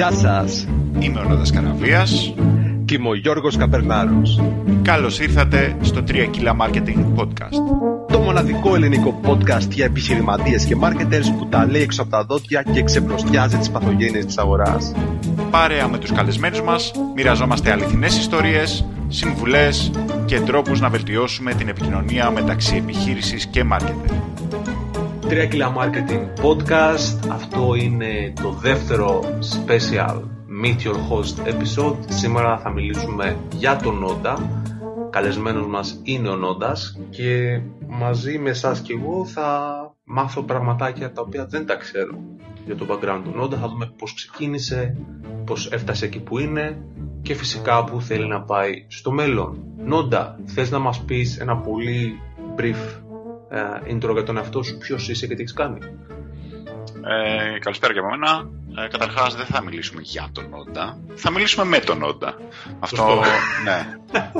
Γεια σας. Είμαι ο Νώντας Καραβίας. Και είμαι ο Γιώργος Καπερνάρος. Καλώς ήρθατε στο 3K Marketing Podcast. Το μοναδικό ελληνικό podcast για επιχειρηματίες και marketers που τα λέει έξω από τα δόντια και ξεπροστιάζει τις παθογένειες της αγοράς. Παρέα με τους καλεσμένους μας, μοιραζόμαστε αληθινές ιστορίες, συμβουλές και τρόπους να βελτιώσουμε την επικοινωνία μεταξύ επιχείρησης και marketer. 3K Marketing Podcast. Αυτό είναι το δεύτερο special Meet Your Host episode. Σήμερα θα μιλήσουμε για τον Νόντα. Καλεσμένος μας είναι ο Νόντας και μαζί με εσάς και εγώ θα μάθω πραγματάκια τα οποία δεν τα ξέρω για το background του Νόντα. Θα δούμε πώς ξεκίνησε, πώς έφτασε εκεί που είναι και φυσικά που θέλει να πάει στο μέλλον. Νόντα, θες να μας πεις ένα πολύ brief intro για τον εαυτό σου, ποιος είσαι και τι έχεις κάνει? Καλησπέρα και από εμένα. Καταρχάς δεν θα μιλήσουμε για τον Νόντα, θα μιλήσουμε με τον Νόντα. Αυτό ναι,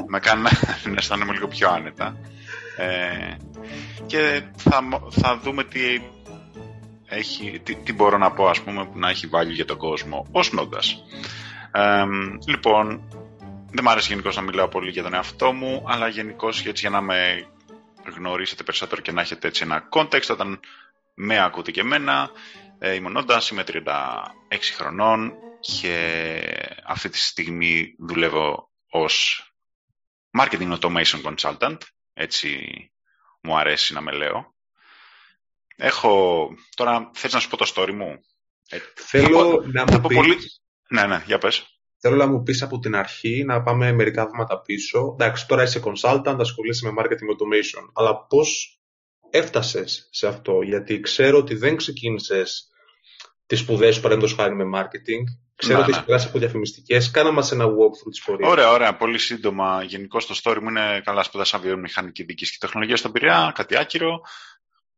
με κάνει να αισθάνομαι λίγο πιο άνετα. Και θα δούμε τι μπορώ να πω, ας πούμε, που να έχει value για τον κόσμο ως Νόντας. Λοιπόν, δεν μου αρέσει γενικώς να μιλάω πολύ για τον εαυτό μου, αλλά γενικώς έτσι για να με γνωρίσετε περισσότερο και να έχετε έτσι ένα context όταν με ακούτε και εμένα. Είμαι ο Νόντας, είμαι 36 χρονών και αυτή τη στιγμή δουλεύω ως marketing automation consultant, έτσι μου αρέσει να με λέω. Τώρα θες να σου πω το story μου? Ναι, για πες. Θέλω να μου πεις από την αρχή, να πάμε μερικά βήματα πίσω. Εντάξει, τώρα είσαι consultant, ασχολείσαι με marketing automation, αλλά πώς έφτασες σε αυτό? Γιατί ξέρω ότι δεν ξεκίνησες τις σπουδές σου, παραδείγματος χάρη, με marketing. Ξέρω ότι σπουδάσεις από διαφημιστικές. Κάνα μας ένα walkthrough της πορείας. Ωραία. Πολύ σύντομα. Γενικώς το story μου είναι, καλά, σπουδάσα βιομηχανική διοίκηση και τεχνολογία στον Πειραιά, κάτι άκυρο.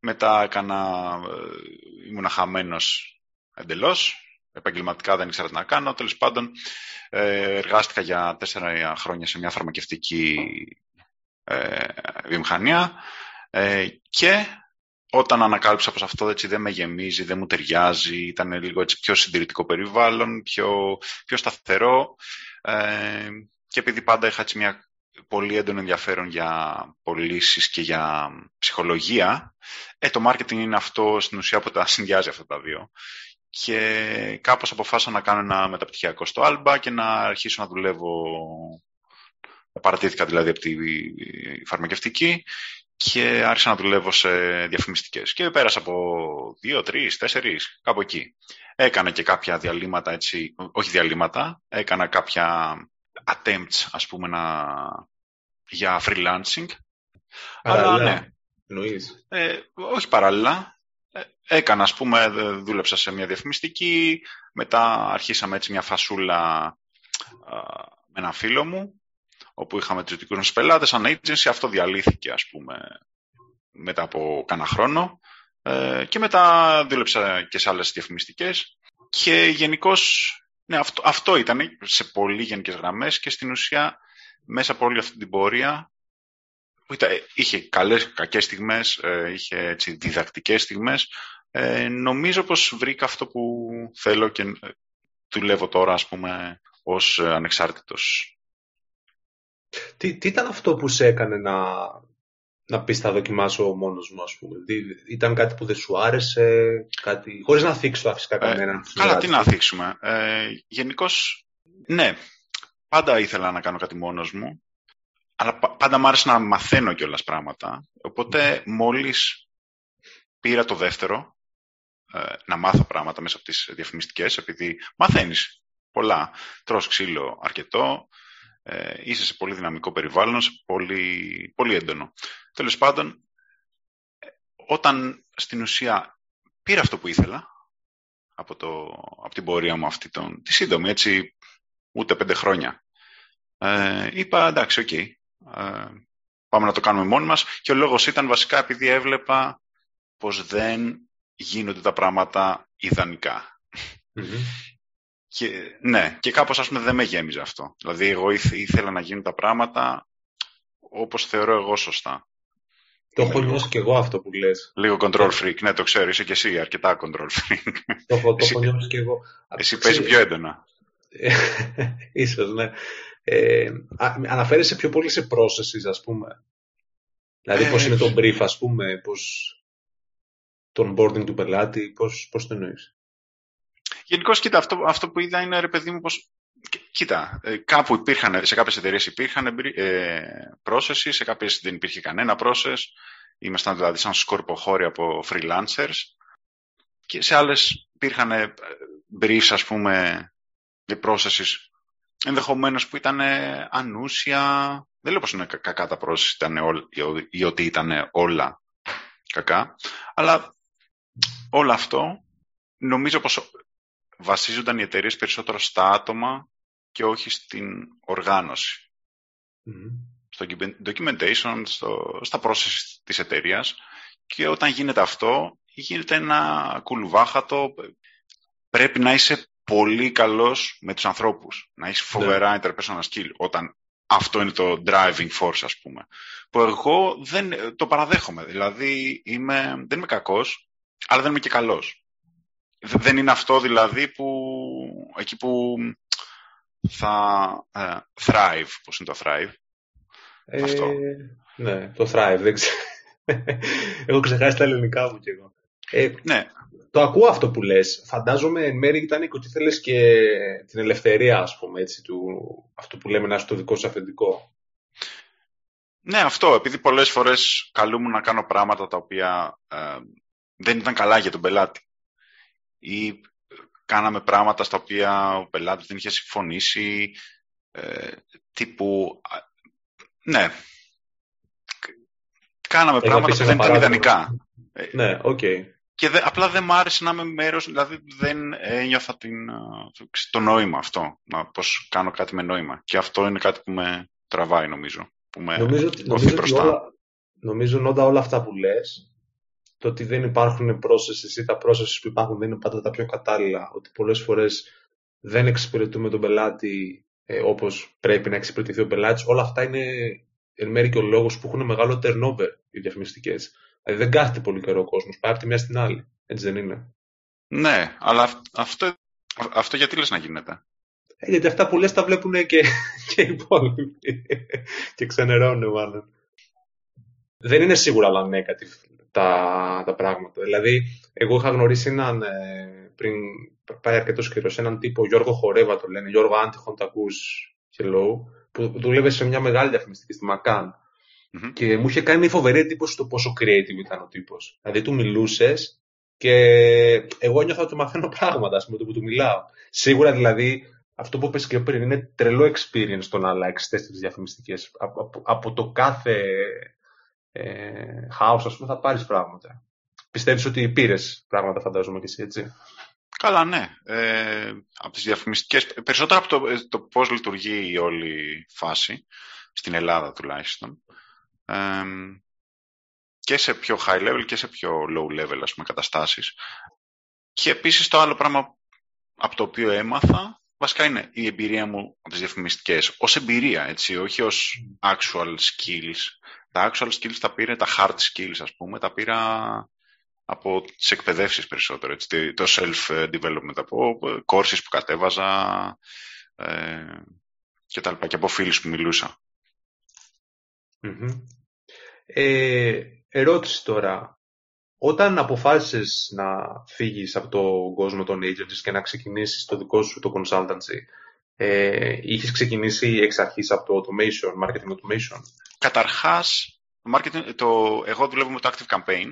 Μετά ήμουν χαμένος εντελώς. Επαγγελματικά δεν ήξερα τι να κάνω. Τέλος πάντων, εργάστηκα για 4 χρόνια σε μια φαρμακευτική βιομηχανία. Και όταν ανακάλυψα πως αυτό έτσι δεν με γεμίζει, δεν μου ταιριάζει, ήταν λίγο έτσι πιο συντηρητικό περιβάλλον, πιο σταθερό, και επειδή πάντα είχα έτσι μια πολύ έντονο ενδιαφέρον για πωλήσεις και για ψυχολογία, το marketing είναι αυτό στην ουσία που τα συνδυάζει αυτά τα δύο. Και κάπως αποφάσισα να κάνω ένα μεταπτυχιακό στο Alba και να αρχίσω να δουλεύω. Παρατήθηκα δηλαδή από τη φαρμακευτική και άρχισα να δουλεύω σε διαφημιστικές. Και πέρασα από 2, 3, 4, κάπου εκεί. Έκανα και κάποια διαλύματα, έτσι, όχι διαλύματα, έκανα κάποια attempts, ας πούμε, για freelancing. Παράλληλα, αλλά, ναι, εννοείς? Όχι παράλληλα. Έκανα, ας πούμε, δούλεψα σε μια διαφημιστική, μετά αρχίσαμε έτσι μια φασούλα με ένα φίλο μου, όπου είχαμε τους δικούς μας πελάτες, σαν agency. Αυτό διαλύθηκε, ας πούμε, μετά από κάνα χρόνο, και μετά δούλεψα και σε άλλες διαφημιστικές και γενικώς, ναι, αυτό ήταν σε πολύ γενικές γραμμές και στην ουσία μέσα από όλη αυτή την πορεία που είχε καλές, κακές στιγμές, είχε έτσι διδακτικές στιγμές, νομίζω πως βρήκα αυτό που θέλω και δουλεύω τώρα, ας πούμε, ως ανεξάρτητος. Τι ήταν αυτό που σε έκανε να πεις θα δοκιμάσω μόνος μου, ας πούμε? Ήταν κάτι που δεν σου άρεσε, κάτι... χωρίς να θίξω φυσικά κανέναν. Καλά, τι να θίξουμε. Γενικώς, ναι, πάντα ήθελα να κάνω κάτι μόνος μου, αλλά πάντα μου άρεσε να μαθαίνω κιόλας πράγματα. Οπότε μόλις πήρα το δεύτερο, να μάθω πράγματα μέσα από τις διαφημιστικές, επειδή μαθαίνεις πολλά, τρως ξύλο αρκετό, είσαι σε πολύ δυναμικό περιβάλλον, πολύ, πολύ έντονο. Τέλος πάντων, όταν στην ουσία πήρα αυτό που ήθελα από την πορεία μου αυτή, τη σύντομη, έτσι, ούτε 5 χρόνια, είπα εντάξει, okay, πάμε να το κάνουμε μόνοι μας. Και ο λόγος ήταν βασικά επειδή έβλεπα πως δεν γίνονται τα πράγματα ιδανικά. Mm-hmm. Και, ναι, και κάπως, ας πούμε, δεν με γέμιζε αυτό. Δηλαδή εγώ ήθελα να γίνουν τα πράγματα όπως θεωρώ εγώ σωστά. Το έχω νιώσει κι εγώ αυτό που λες. Λίγο control freak, ναι, το ξέρω, είσαι κι εσύ αρκετά control freak. Το έχω νιώσει κι εγώ. Εσύ παίζει πιο έντονα. Ίσως, ναι. Αναφέρεσαι πιο πολύ σε processes, ας πούμε. Δηλαδή, πώς είναι το brief, ας πούμε, πώς τον boarding του πελάτη, πώς το εννοείς. Γενικώς, κοίτα, αυτό που είδα είναι, ρε παιδί μου, πως... Κοίτα, κάπου υπήρχαν, σε κάποιες εταιρείες υπήρχαν processes, σε κάποιες δεν υπήρχε κανένα process. Ήμασταν δηλαδή σαν σκορποχώροι από freelancers. Και σε άλλες υπήρχαν briefs, ας πούμε, processes ενδεχομένως που ήταν ανούσια. Δεν λέω πως είναι κακά τα processes ή ότι ήταν όλα κακά. Αλλά όλο αυτό νομίζω πως βασίζονταν οι εταιρείες περισσότερο στα άτομα και όχι στην οργάνωση. Mm-hmm. Στο documentation, στα processes της εταιρείας. Και όταν γίνεται αυτό, γίνεται ένα κουλουβάχατο. Πρέπει να είσαι πολύ καλός με τους ανθρώπους. Να έχεις φοβερά interpersonal skill. Όταν αυτό είναι το driving force, ας πούμε. Που εγώ δεν το παραδέχομαι. Δηλαδή δεν είμαι κακός, αλλά δεν είμαι και καλός. Δεν είναι αυτό δηλαδή εκεί που θα thrive. Πώς είναι το thrive? Αυτό. Ναι, το thrive, δεν ξέρω. Έχω ξεχάσει τα ελληνικά μου κι εγώ. Ναι. Το ακούω αυτό που λες. Φαντάζομαι εν μέρει ήταν ότι θέλεις και την ελευθερία, ας πούμε, έτσι, αυτό που λέμε να είσαι το δικό σου αφεντικό. Ναι, αυτό. Επειδή πολλές φορές καλούμουν να κάνω πράγματα τα οποία δεν ήταν καλά για τον πελάτη. Ή κάναμε πράγματα στα οποία ο πελάτης δεν είχε συμφωνήσει, τύπου... Ναι. Κάναμε πράγματα που δεν ήταν ιδανικά. Ναι, οκ. Okay. Και απλά δεν μ' άρεσε να είμαι μέρος, δηλαδή δεν ένιωθα το νόημα αυτό, πως κάνω κάτι με νόημα. Και αυτό είναι κάτι που με τραβάει, νομίζω, που με κόφει μπροστά. Νομίζω, Νόντα, όλα αυτά που λες, το ότι δεν υπάρχουν processes ή τα processes που υπάρχουν δεν είναι πάντα τα πιο κατάλληλα, ότι πολλές φορές δεν εξυπηρετούμε τον πελάτη όπως πρέπει να εξυπηρετηθεί ο πελάτης, όλα αυτά είναι εν μέρει και ο λόγος που έχουν μεγάλο turnover οι διαφημιστικές. Δηλαδή δεν κάθεται πολύ καιρό ο κόσμος, πάει από τη μία στην άλλη, έτσι δεν είναι? Ναι, αλλά αυτό γιατί λες να γίνεται? Γιατί αυτά που λες τα βλέπουν και οι υπόλοιποι και ξενερώνουν μάλλον. Δεν είναι σίγουρα αλλά negative τα πράγματα. Δηλαδή, εγώ είχα γνωρίσει έναν, πριν πάει αρκετός καιρός, έναν τύπο, Γιώργο Χορέβα το λένε, Γιώργο Αντιχοντακούς, που δούλευε σε μια μεγάλη διαφημιστική στη Μακάν. Mm-hmm. Και μου είχε κάνει φοβερή εντύπωση το πόσο creative ήταν ο τύπος. Δηλαδή, του μιλούσες και εγώ νιώθω ότι μαθαίνω πράγματα, ας πούμε, το που του μιλάω. Σίγουρα, δηλαδή, αυτό που είπες και πριν, είναι τρελό experience το να αλλάξεις τις διαφημιστικές. Από το κάθε χάος, ας πούμε, θα πάρεις πράγματα. Πιστεύεις ότι πήρες πράγματα, φαντάζομαι, και εσύ, έτσι? Καλά, ναι. Από τις διαφημιστικές, περισσότερο από το πώς λειτουργεί η όλη φάση, στην Ελλάδα τουλάχιστον, και σε πιο high level και σε πιο low level, ας πούμε, καταστάσεις. Και επίσης το άλλο πράγμα από το οποίο έμαθα βασικά είναι η εμπειρία μου από τις διαφημιστικές, ως εμπειρία, έτσι, όχι ως actual skills. Τα actual skills τα πήρε, τα hard skills, ας πούμε, τα πήρα από τις εκπαιδεύσεις περισσότερο, έτσι, το self-development, από courses που κατέβαζα και τα λοιπά, και από φίλους που μιλούσα. Mm-hmm. Ερώτηση τώρα. Όταν αποφάσισες να φύγεις από τον κόσμο των agencies και να ξεκινήσεις το δικό σου το consultancy, είχες ξεκινήσει εξ αρχής από το automation, marketing automation? Καταρχάς, εγώ δουλεύω με το Active Campaign,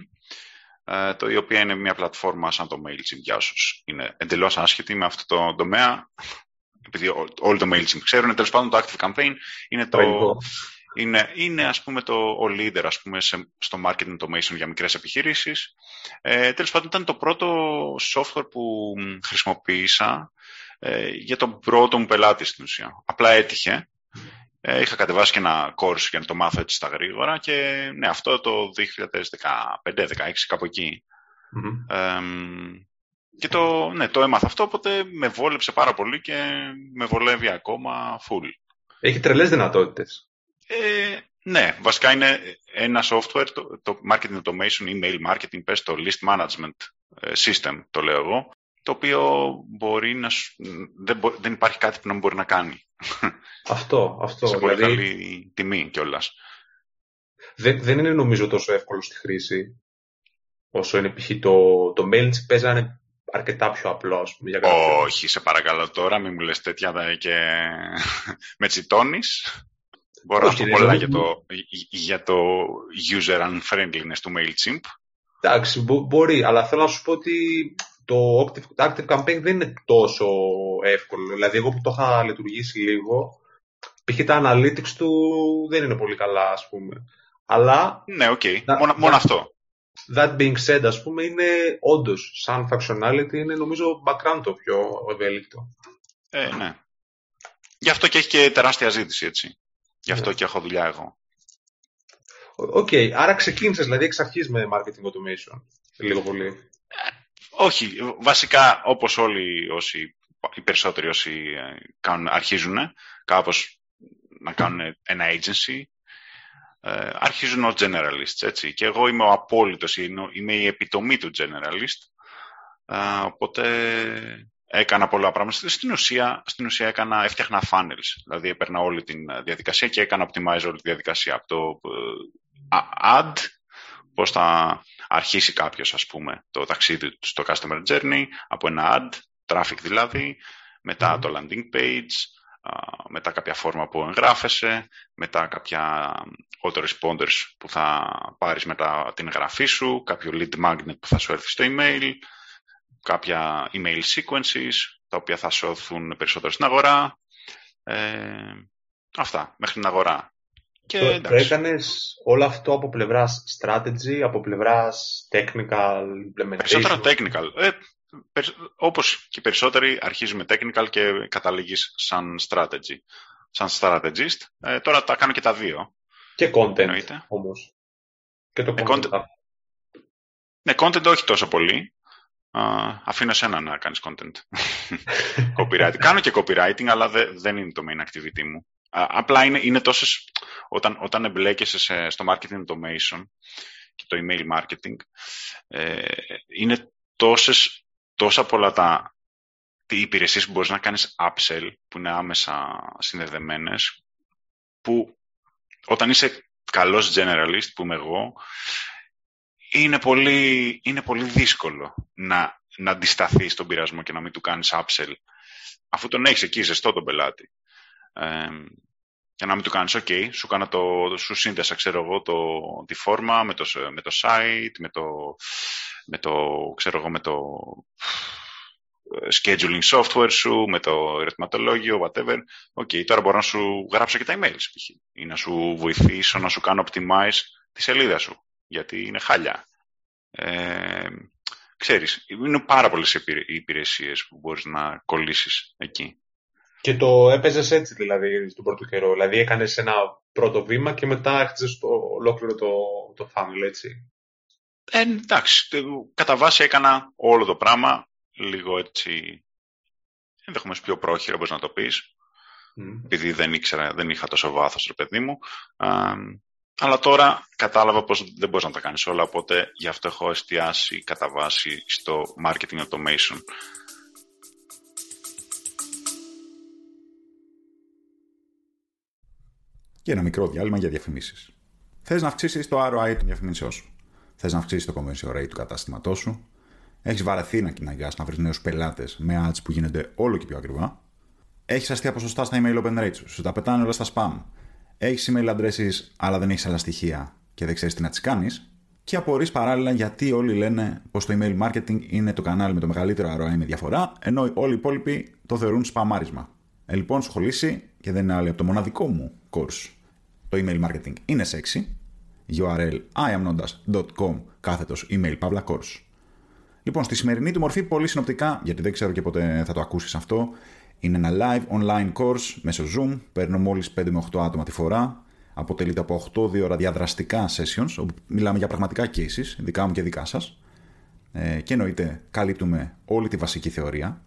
η οποία είναι μια πλατφόρμα σαν το Mailchimp, για όσους είναι εντελώς άσχετοι με αυτό το τομέα, επειδή όλοι το Mailchimp ξέρουν, τέλος πάντων το Active Campaign είναι είναι, ας πούμε, ο leader, ας πούμε, στο marketing automation για μικρές επιχειρήσεις. Τέλος πάντων, ήταν το πρώτο software που χρησιμοποίησα για τον πρώτο μου πελάτη στην ουσία. Απλά έτυχε. Είχα κατεβάσει και ένα course για να το μάθω έτσι στα γρήγορα και ναι, αυτό το 2015-16, κάπου εκεί. Mm-hmm. Και το έμαθα αυτό, οπότε με βόλεψε πάρα πολύ και με βολεύει ακόμα full. Έχει τρελές δυνατότητες. Ναι, βασικά είναι ένα software, το marketing automation, email marketing, πες το list management system, το λέω εγώ, το οποίο μπορεί να δεν υπάρχει κάτι που να μην μπορεί να κάνει. Αυτό. Σε πολύ δηλαδή, καλή τιμή κιόλας. Δεν είναι νομίζω τόσο εύκολο στη χρήση, όσο είναι π.χ. το Mailchimp παίζανε αρκετά πιο απλό. Όχι, σε παρακαλώ τώρα, μην μου λες τέτοια και με τσιτώνεις. Μπορώ να πω πολλά για το user unfriendliness του Mailchimp. Εντάξει, μπορεί, αλλά θέλω να σου πω ότι το Active Campaign δεν είναι τόσο εύκολο. Δηλαδή, εγώ που το είχα λειτουργήσει λίγο, π.χ. τα analytics του δεν είναι πολύ καλά, ας πούμε. Αλλά, ναι, οκ. Okay. Μόνο αυτό. That being said, ας πούμε, είναι όντως, σαν functionality, είναι νομίζω background το πιο ευέλικτο. Ναι. Γι' αυτό και έχει και τεράστια ζήτηση, έτσι. Γι' αυτό και έχω δουλειά εγώ. Οκ. Okay, άρα ξεκίνησες, δηλαδή, εξ αρχής με marketing automation, λίγο πολύ. Όχι. Βασικά, όπως όλοι όσοι, οι περισσότεροι όσοι αρχίζουν κάπως να κάνουν ένα agency, αρχίζουν ως generalists, έτσι. Και εγώ είμαι ο απόλυτος, είμαι η επιτομή του generalist. Οπότε έκανα πολλά πράγματα. Στην ουσία έφτιαχνα funnels. Δηλαδή έπαιρνα όλη τη διαδικασία και έκανα optimize όλη τη διαδικασία. Από το ad, πώς θα αρχίσει κάποιος, ας πούμε, το ταξίδι του στο customer journey, από ένα ad, traffic δηλαδή, μετά το landing page, μετά κάποια φόρμα που εγγράφεσαι, μετά κάποια autoresponders που θα πάρεις μετά την εγγραφή σου, κάποιο lead magnet που θα σου έρθει στο email, κάποια email sequences τα οποία θα σώθουν περισσότερο στην αγορά, αυτά μέχρι την αγορά. Και το έκανες όλο αυτό από πλευράς strategy, από πλευράς technical implementation? Περισσότερο technical, όπως και οι περισσότεροι αρχίζουμε technical και καταλήγεις σαν strategist. Τώρα τα κάνω και τα δύο. Και content εννοείται. Όμως. Και το content. Ναι, content όχι τόσο πολύ. Αφήνω εσένα να κάνεις content. Copywriting. Κάνω και copywriting, αλλά δεν είναι το main activity μου. Απλά είναι τόσες. Όταν εμπλέκεσαι στο marketing automation και το email marketing, είναι τόσα πολλά οι υπηρεσίες που μπορείς να κάνεις upsell, που είναι άμεσα συνδεδεμένες, που όταν είσαι καλός generalist, που είμαι εγώ, είναι πολύ δύσκολο να αντισταθείς στον πειρασμό και να μην του κάνεις upsell, αφού τον έχεις εκεί ζεστό τον πελάτη. Και να μην του κάνεις, ok, σου σύνδεσα, ξέρω εγώ, τη φόρμα με το site, με το scheduling software σου, με το ερωτηματολόγιο, whatever. Ok, τώρα μπορώ να σου γράψω και τα email, π.χ. ή να σου βοηθήσω να σου κάνω optimize τη σελίδα σου, γιατί είναι χάλια. Ξέρεις, είναι πάρα πολλές οι υπηρεσίες που μπορείς να κολλήσεις εκεί. Και το έπαιζες έτσι, δηλαδή, τον πρώτο καιρό. Δηλαδή, έκανες ένα πρώτο βήμα και μετά έχτιζες ολόκληρο το funnel, έτσι. Εντάξει, κατά βάση έκανα όλο το πράγμα, λίγο έτσι, ενδεχομένως πιο πρόχειρα, μπορείς να το πεις, επειδή δεν είχα τόσο βάθος, ρε παιδί μου. Αλλά τώρα κατάλαβα πως δεν μπορείς να τα κάνεις όλα, οπότε γι' αυτό έχω εστιάσει κατά βάση στο marketing automation. Και ένα μικρό διάλειμμα για διαφημίσεις. Θες να αυξήσεις το ROI των διαφημίσεών σου. Θες να αυξήσεις το conversion rate του καταστήματός σου. Έχεις βαρεθεί να κυνηγάς να βρεις νέους πελάτες με ads που γίνονται όλο και πιο ακριβά. Έχεις αστεία ποσοστά στα email open rates σου. Σου τα πετάνε όλα στα spam. Έχεις email addresses, αλλά δεν έχεις άλλα στοιχεία και δεν ξέρεις τι να τις κάνεις. Και απορείς παράλληλα γιατί όλοι λένε πως το email marketing είναι το κανάλι με το μεγαλύτερο ROI με διαφορά, ενώ όλοι οι υπόλοιποι το θεωρούν σπαμάρισμα. Λοιπόν, σου χωλήσει και δεν είναι άλλο από το μοναδικό μου course. Το email marketing είναι sexy. URL iamnontas.com/email-course. Λοιπόν, στη σημερινή του μορφή, πολύ συνοπτικά, γιατί δεν ξέρω και πότε θα το ακούσεις αυτό, είναι ένα live online course μέσω Zoom. Παίρνω μόλις 5 με 8 άτομα τη φορά. Αποτελείται από 8-2 ώρα διαδραστικά sessions, όπου μιλάμε για πραγματικά cases, δικά μου και δικά σας. Και εννοείται, καλύπτουμε όλη τη βασική θεωρία.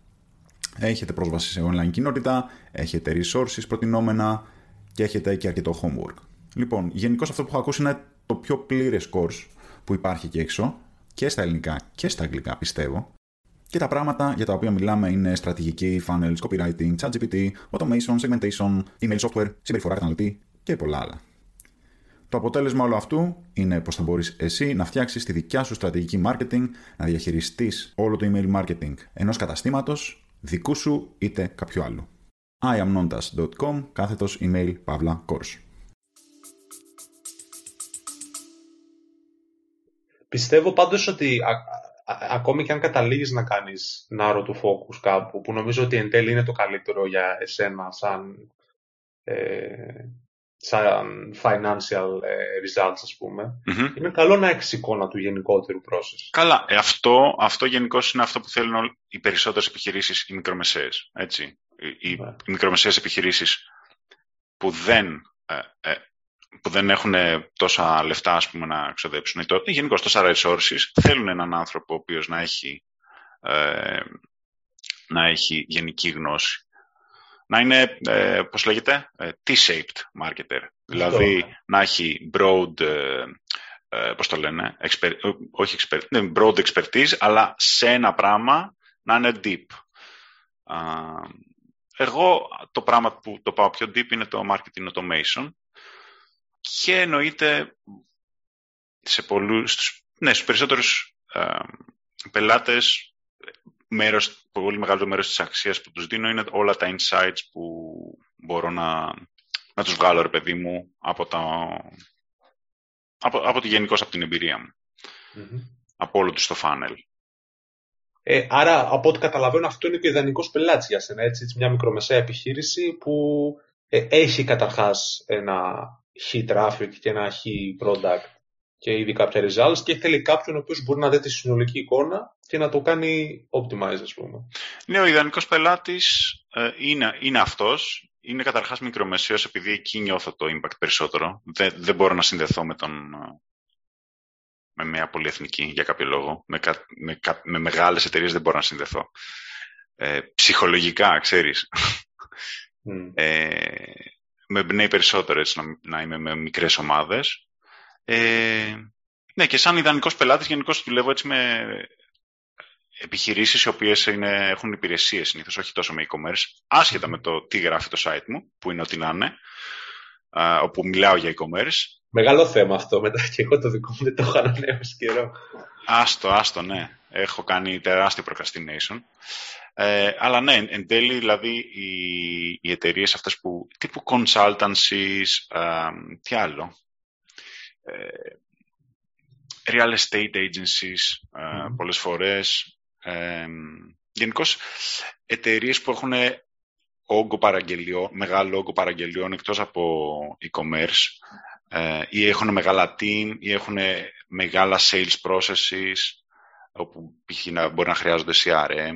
Έχετε πρόσβαση σε online κοινότητα, έχετε resources προτινόμενα και έχετε και αρκετό homework. Λοιπόν, γενικώς αυτό που έχω ακούσει είναι το πιο πλήρες course που υπάρχει εκεί έξω, και στα ελληνικά και στα αγγλικά, πιστεύω. Και τα πράγματα για τα οποία μιλάμε είναι στρατηγική, funnels, copywriting, ChatGPT, automation, segmentation, email software, συμπεριφορά καταναλωτή και πολλά άλλα. Το αποτέλεσμα όλου αυτού είναι πως θα μπορείς εσύ να φτιάξεις τη δικιά σου στρατηγική marketing, να διαχειριστείς όλο το email marketing ενός καταστήματος, δικού σου είτε κάποιου άλλου. iamnontas.com, / email, / course. Πιστεύω πάντως ότι ακόμη και αν καταλήγεις να κάνεις narrow to focus κάπου, που νομίζω ότι εν τέλει είναι το καλύτερο για εσένα σαν financial results, ας πούμε, mm-hmm. είναι καλό να έχεις εικόνα του γενικότερου process. Καλά. Αυτό γενικώς είναι αυτό που θέλουν οι περισσότερες επιχειρήσεις, οι μικρομεσαίες. Έτσι. Yeah. Οι μικρομεσαίες επιχειρήσεις που δεν έχουν τόσα λεφτά, ας πούμε, να ξοδέψουν ή τότε, γενικώς τόσα resources, θέλουν έναν άνθρωπο ο οποίος να έχει γενική γνώση. Να είναι, πώς λέγεται, T-shaped marketer. Δηλαδή, να έχει broad, πώς το λένε, broad expertise, αλλά σε ένα πράγμα να είναι deep. Εγώ το πράγμα που το πάω πιο deep είναι το marketing automation. Και εννοείται στους περισσότερους πελάτες, πολύ μεγάλο μέρος της αξίας που τους δίνω είναι όλα τα insights που μπορώ να τους βγάλω, ρε παιδί μου, από τη γενικώς από την εμπειρία μου, mm-hmm. από όλο τους το funnel. Άρα, από ό,τι καταλαβαίνω, αυτό είναι και ο ιδανικός πελάτης για σένα, έτσι, μια μικρομεσαία επιχείρηση που έχει καταρχάς ένα χι traffic και ένα χι product και ήδη κάποια results, και θέλει κάποιον ο οποίος μπορεί να δει τη συνολική εικόνα και να το κάνει optimize, ας πούμε. Ναι, ο ιδανικός πελάτης είναι αυτός. Είναι καταρχάς μικρομεσαίος, επειδή εκεί νιώθω το impact περισσότερο. Δεν μπορώ να συνδεθώ με μια πολυεθνική για κάποιο λόγο. Με μεγάλες εταιρείες δεν μπορώ να συνδεθώ. Ψυχολογικά, ξέρεις. Mm. Με εμπνέει περισσότερο να είμαι με μικρές ομάδες. Ναι, και σαν ιδανικός πελάτης γενικώς δουλεύω έτσι με επιχειρήσεις οι οποίες έχουν υπηρεσίες συνήθως, όχι τόσο με e-commerce, άσχετα με το τι γράφει το site μου, που είναι ό,τι να είναι, όπου μιλάω για e-commerce. Μεγάλο θέμα αυτό, μετά και εγώ το δικό μου δεν το έχω ανανέωσει καιρό. Άστο, ναι. Έχω κάνει τεράστιο procrastination. Αλλά ναι, εν τέλει, δηλαδή, οι εταιρείες αυτές που τύπου consultancies, τι άλλο, real estate agencies, mm-hmm. πολλές φορές, γενικώς εταιρείες που έχουν μεγάλο όγκο παραγγελιών εκτός από e-commerce, ή έχουν μεγάλα team ή έχουν μεγάλα sales processes, όπου π.χ. μπορεί να χρειάζονται CRM,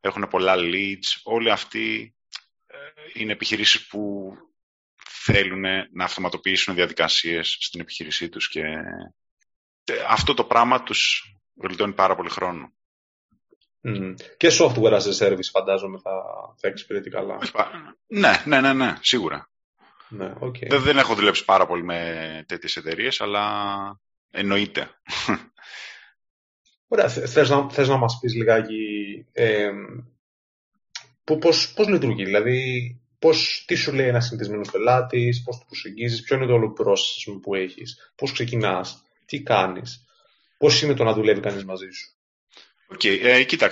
έχουν πολλά leads. Όλοι αυτοί είναι επιχειρήσεις που θέλουν να αυτοματοποιήσουν διαδικασίες στην επιχείρησή τους, και αυτό το πράγμα τους γλιτώνει πάρα πολύ χρόνο. Mm. Και software as a service, φαντάζομαι, θα εξυπηρετεί καλά. Ναι, σίγουρα. Ναι, okay. Δεν έχω δουλέψει πάρα πολύ με τέτοιες εταιρείες, αλλά εννοείται. Ωραία, θες να μας πεις λιγάκι πώς λειτουργεί, δηλαδή τι σου λέει ένας συνηθισμένος πελάτης, πώς το προσεγγίζεις, ποιο είναι το όλο process που έχεις, πώς ξεκινάς, τι κάνεις, πώς είναι το να δουλεύει κανείς μαζί σου. Οκ, κοίτα,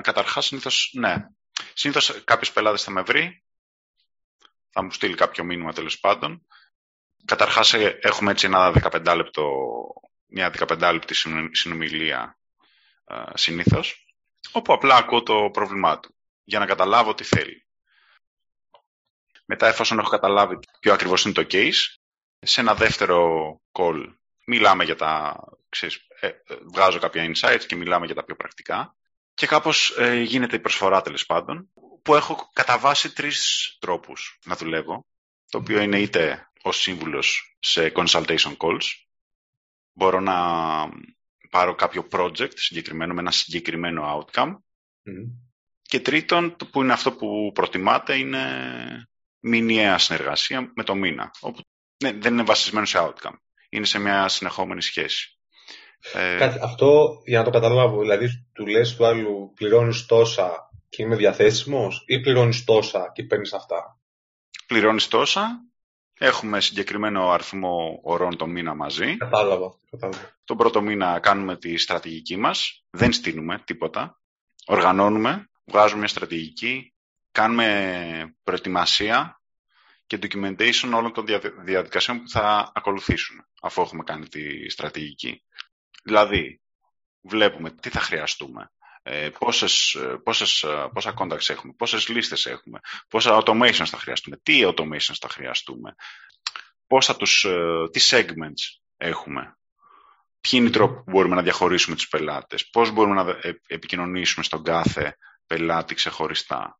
καταρχάς συνήθως, ναι. Συνήθως κάποιος πελάτης θα με βρει, θα μου στείλει κάποιο μήνυμα, τέλος πάντων. Καταρχάς έχουμε έτσι μια 15 λεπτή συνομιλία συνήθως, όπου απλά ακούω το πρόβλημά του για να καταλάβω τι θέλει. Μετά, εφόσον έχω καταλάβει ποιο ακριβώς είναι το case, σε ένα δεύτερο call μιλάμε για βγάζω κάποια insights και μιλάμε για τα πιο πρακτικά, και κάπως γίνεται η προσφορά, τέλος πάντων, που έχω κατά βάση 3 τρόπους να δουλεύω, το οποίο είναι είτε ως σύμβουλος σε consultation calls, μπορώ να πάρω κάποιο project συγκεκριμένο με ένα συγκεκριμένο outcome, mm. και τρίτον, που είναι αυτό που προτιμάτε, είναι μηνιαία συνεργασία με το μήνα, όπου Ναι, δεν είναι βασισμένο σε outcome. Είναι σε μια συνεχόμενη σχέση. Αυτό για να το καταλάβω. Δηλαδή, του λες του άλλου πληρώνεις τόσα και είμαι διαθέσιμος, ή πληρώνεις τόσα και παίρνεις αυτά? Πληρώνεις τόσα. Έχουμε συγκεκριμένο αριθμό ωρών το μήνα μαζί. Κατάλαβα. Τον πρώτο μήνα κάνουμε τη στρατηγική μας. Δεν στείλουμε τίποτα. Οργανώνουμε, βγάζουμε μια στρατηγική, κάνουμε προετοιμασία και documentation όλων των διαδικασιών που θα ακολουθήσουν αφού έχουμε κάνει τη στρατηγική. Δηλαδή, βλέπουμε τι θα χρειαστούμε, πόσα contacts έχουμε, πόσες λίστες έχουμε, πόσα automations θα χρειαστούμε, τι automations θα χρειαστούμε, τι segments έχουμε, ποιοι είναι οι τρόποι που μπορούμε να διαχωρίσουμε τους πελάτες, πώς μπορούμε να επικοινωνήσουμε στον κάθε πελάτη ξεχωριστά.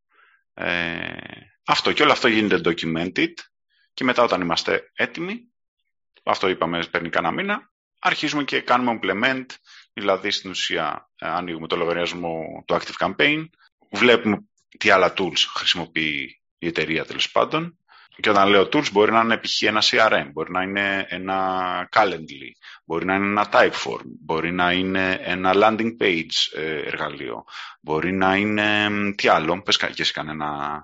Αυτό και όλο αυτό γίνεται documented και μετά όταν είμαστε έτοιμοι, αυτό είπαμε παίρνει κάνα μήνα, αρχίζουμε και κάνουμε implement, δηλαδή στην ουσία ανοίγουμε το λογαριασμό του Active Campaign, βλέπουμε τι άλλα tools χρησιμοποιεί η εταιρεία τέλος πάντων, και όταν λέω tools μπορεί να είναι π.χ. ένα CRM, μπορεί να είναι ένα Calendly, μπορεί να είναι ένα Typeform, μπορεί να είναι ένα landing page εργαλείο, μπορεί να είναι τι άλλο, πες και εσύ κανένα,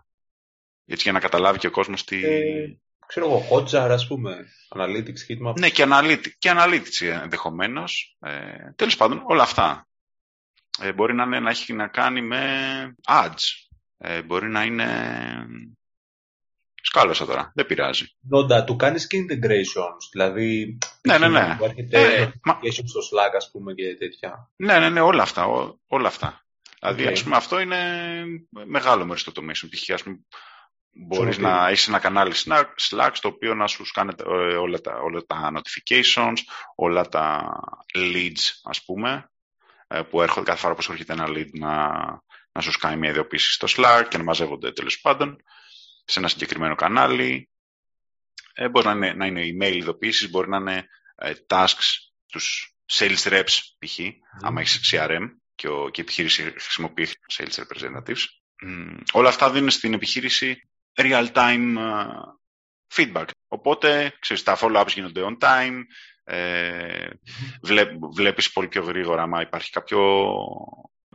έτσι για να καταλάβει και ο κόσμος τι... Ξέρω εγώ, Hotjar, ας πούμε, Analytics, Heatmap. Ναι, και Analytics ενδεχομένως. Τέλος πάντων, όλα αυτά. Μπορεί να έχει να κάνει με ads. Μπορεί να είναι... Σκάλωσα τώρα, δεν πειράζει. Νόντα, του κάνεις και integrations, δηλαδή... Ναι. Integrations στο Slack, ας πούμε, και τέτοια. Ναι, όλα αυτά, όλα αυτά. Δηλαδή, ας πούμε, αυτό είναι μεγάλο μέρος του automation, π.χ. Μπορείς να έχεις ένα κανάλι Slack στο οποίο να σου κάνετε όλα τα notifications, όλα τα leads, ας πούμε, που έρχονται κάθε φορά που σου έρχεται ένα lead να σου κάνει μια ειδοποίηση στο Slack και να μαζεύονται τέλος πάντων σε ένα συγκεκριμένο κανάλι. Μπορεί να είναι email ειδοποίησεις, μπορεί να είναι tasks τους sales reps, π.χ. Άμα έχεις CRM και η επιχείρηση χρησιμοποιεί sales representatives. Όλα αυτά δίνουν στην επιχείρηση real-time feedback. Οπότε, ξέρεις, τα follow-ups γίνονται on-time, βλέπεις πολύ πιο γρήγορα άμα υπάρχει κάποιο